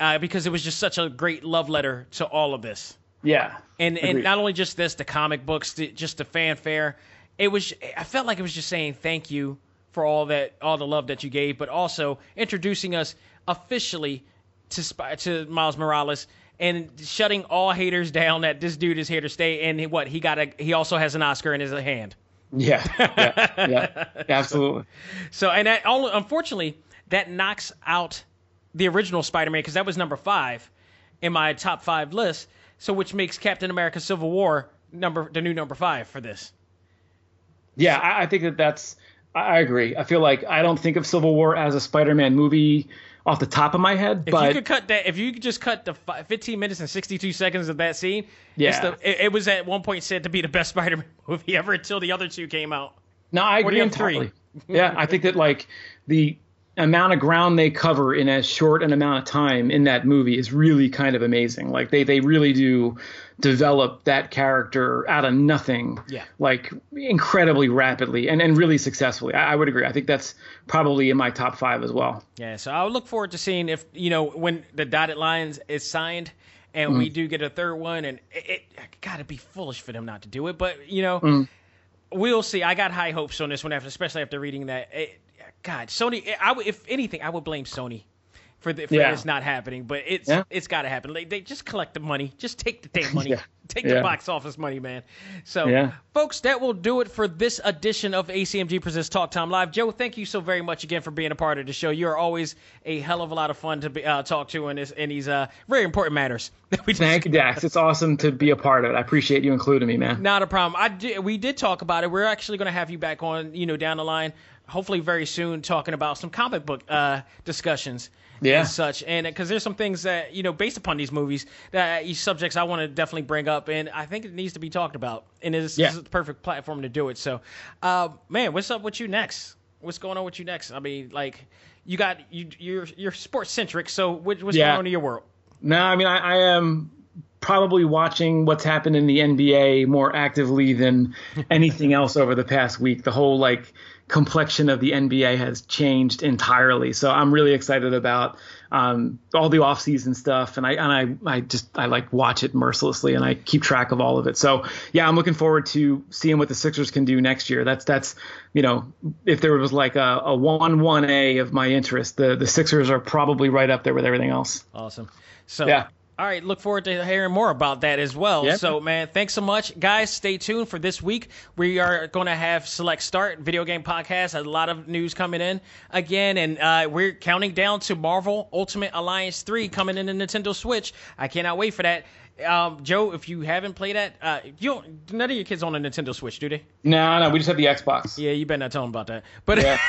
uh, because it was just such a great love letter to all of this. Yeah, and agreed. And not only just this, the comic books, the, just the fanfare. It was. I felt like it was just saying thank you for all that, all the love that you gave, but also introducing us officially to to Miles Morales and shutting all haters down that this dude is here to stay. And he, what he got, a, he also has an Oscar in his hand. Yeah, yeah, yeah, absolutely. So, so and that, unfortunately, that knocks out the original Spider-Man because that was number five in my top five list. So, which makes Captain America: Civil War number the new number five for this. Yeah, I, I think that that's. I agree. I feel like I don't think of Civil War as a Spider-Man movie off the top of my head. But if you could cut that, if you could just cut the fifteen minutes and sixty-two seconds of that scene, yeah, it's the, it, it was at one point said to be the best Spider-Man movie ever until the other two came out. No, I agree entirely. Yeah, I think that like the amount of ground they cover in as short an amount of time in that movie is really kind of amazing. Like they, they really do develop that character out of nothing, yeah, like incredibly rapidly and, and really successfully. I, I would agree. I think that's probably in my top five as well. Yeah. So I would look forward to seeing if, you know, when the dotted lines is signed and mm-hmm. we do get a third one, and it, it gotta be foolish for them not to do it, but you know, mm-hmm. we'll see. I got high hopes on this one after, especially after reading that. It, God, Sony. I would, if anything, I would blame Sony for, the, for yeah. this not happening. But it's yeah. it's got to happen. They, they just collect the money. Just take the damn money. yeah. Take yeah. the box office money, man. So, yeah. folks, that will do it for this edition of A C M G Presents Talk Time Live. Joe, thank you so very much again for being a part of the show. You are always a hell of a lot of fun to be, uh, talk to in this in these uh, very important matters that we just Thank you, Dax. It's awesome to be a part of it. I appreciate you including me, man. Not a problem. I did, we did talk about it. We're actually going to have you back on, you know, down the line. Hopefully very soon, talking about some comic book uh, discussions yeah. and such. And because there's some things that, you know, based upon these movies, that these subjects I want to definitely bring up. And I think it needs to be talked about. And this, yeah. this is the perfect platform to do it. So, uh, man, what's up with you next? What's going on with you next? I mean, like, you got, you, you're you're sports centric. So what, what's yeah. going on in your world? No, I mean, I, I am probably watching what's happened in the N B A more actively than anything else over the past week. The whole, like, complexion of the N B A has changed entirely. So I'm really excited about um, all the offseason stuff. And I, and I, I just, I like watch it mercilessly and I keep track of all of it. So yeah, I'm looking forward to seeing what the Sixers can do next year. That's, that's, you know, if there was like a, a one, one A of my interest, the, the Sixers are probably right up there with everything else. Awesome. So yeah. All right, look forward to hearing more about that as well. Yep. So, man, thanks so much. Guys, stay tuned for this week. We are going to have Select Start, video game podcast, a lot of news coming in again. And uh, we're counting down to Marvel Ultimate Alliance three coming in the Nintendo Switch. I cannot wait for that. Um, Joe, if you haven't played that, uh, you don't, none of your kids own a Nintendo Switch, do they? No, no, we just have the Xbox. Yeah, you better not tell them about that. But yeah.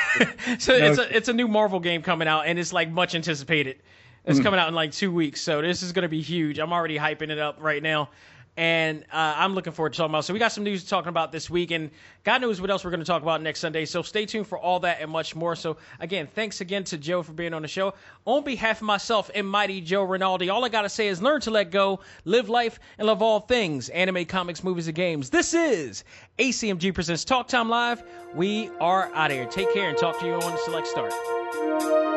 so no. it's, a, it's a new Marvel game coming out, and it's, like, much anticipated. It's coming out in like two weeks, so this is going to be huge. I'm already hyping it up right now, and uh, I'm looking forward to talking about. So we got some news to talking about this week, and God knows what else we're going to talk about next Sunday. So stay tuned for all that and much more. So again, thanks again to Joe for being on the show. On behalf of myself and Mighty Joe Rinaldi, all I got to say is learn to let go, live life, and love all things, anime, comics, movies, and games. This is A C M G Presents Talk Time Live. We are out of here. Take care and talk to you on Select Start.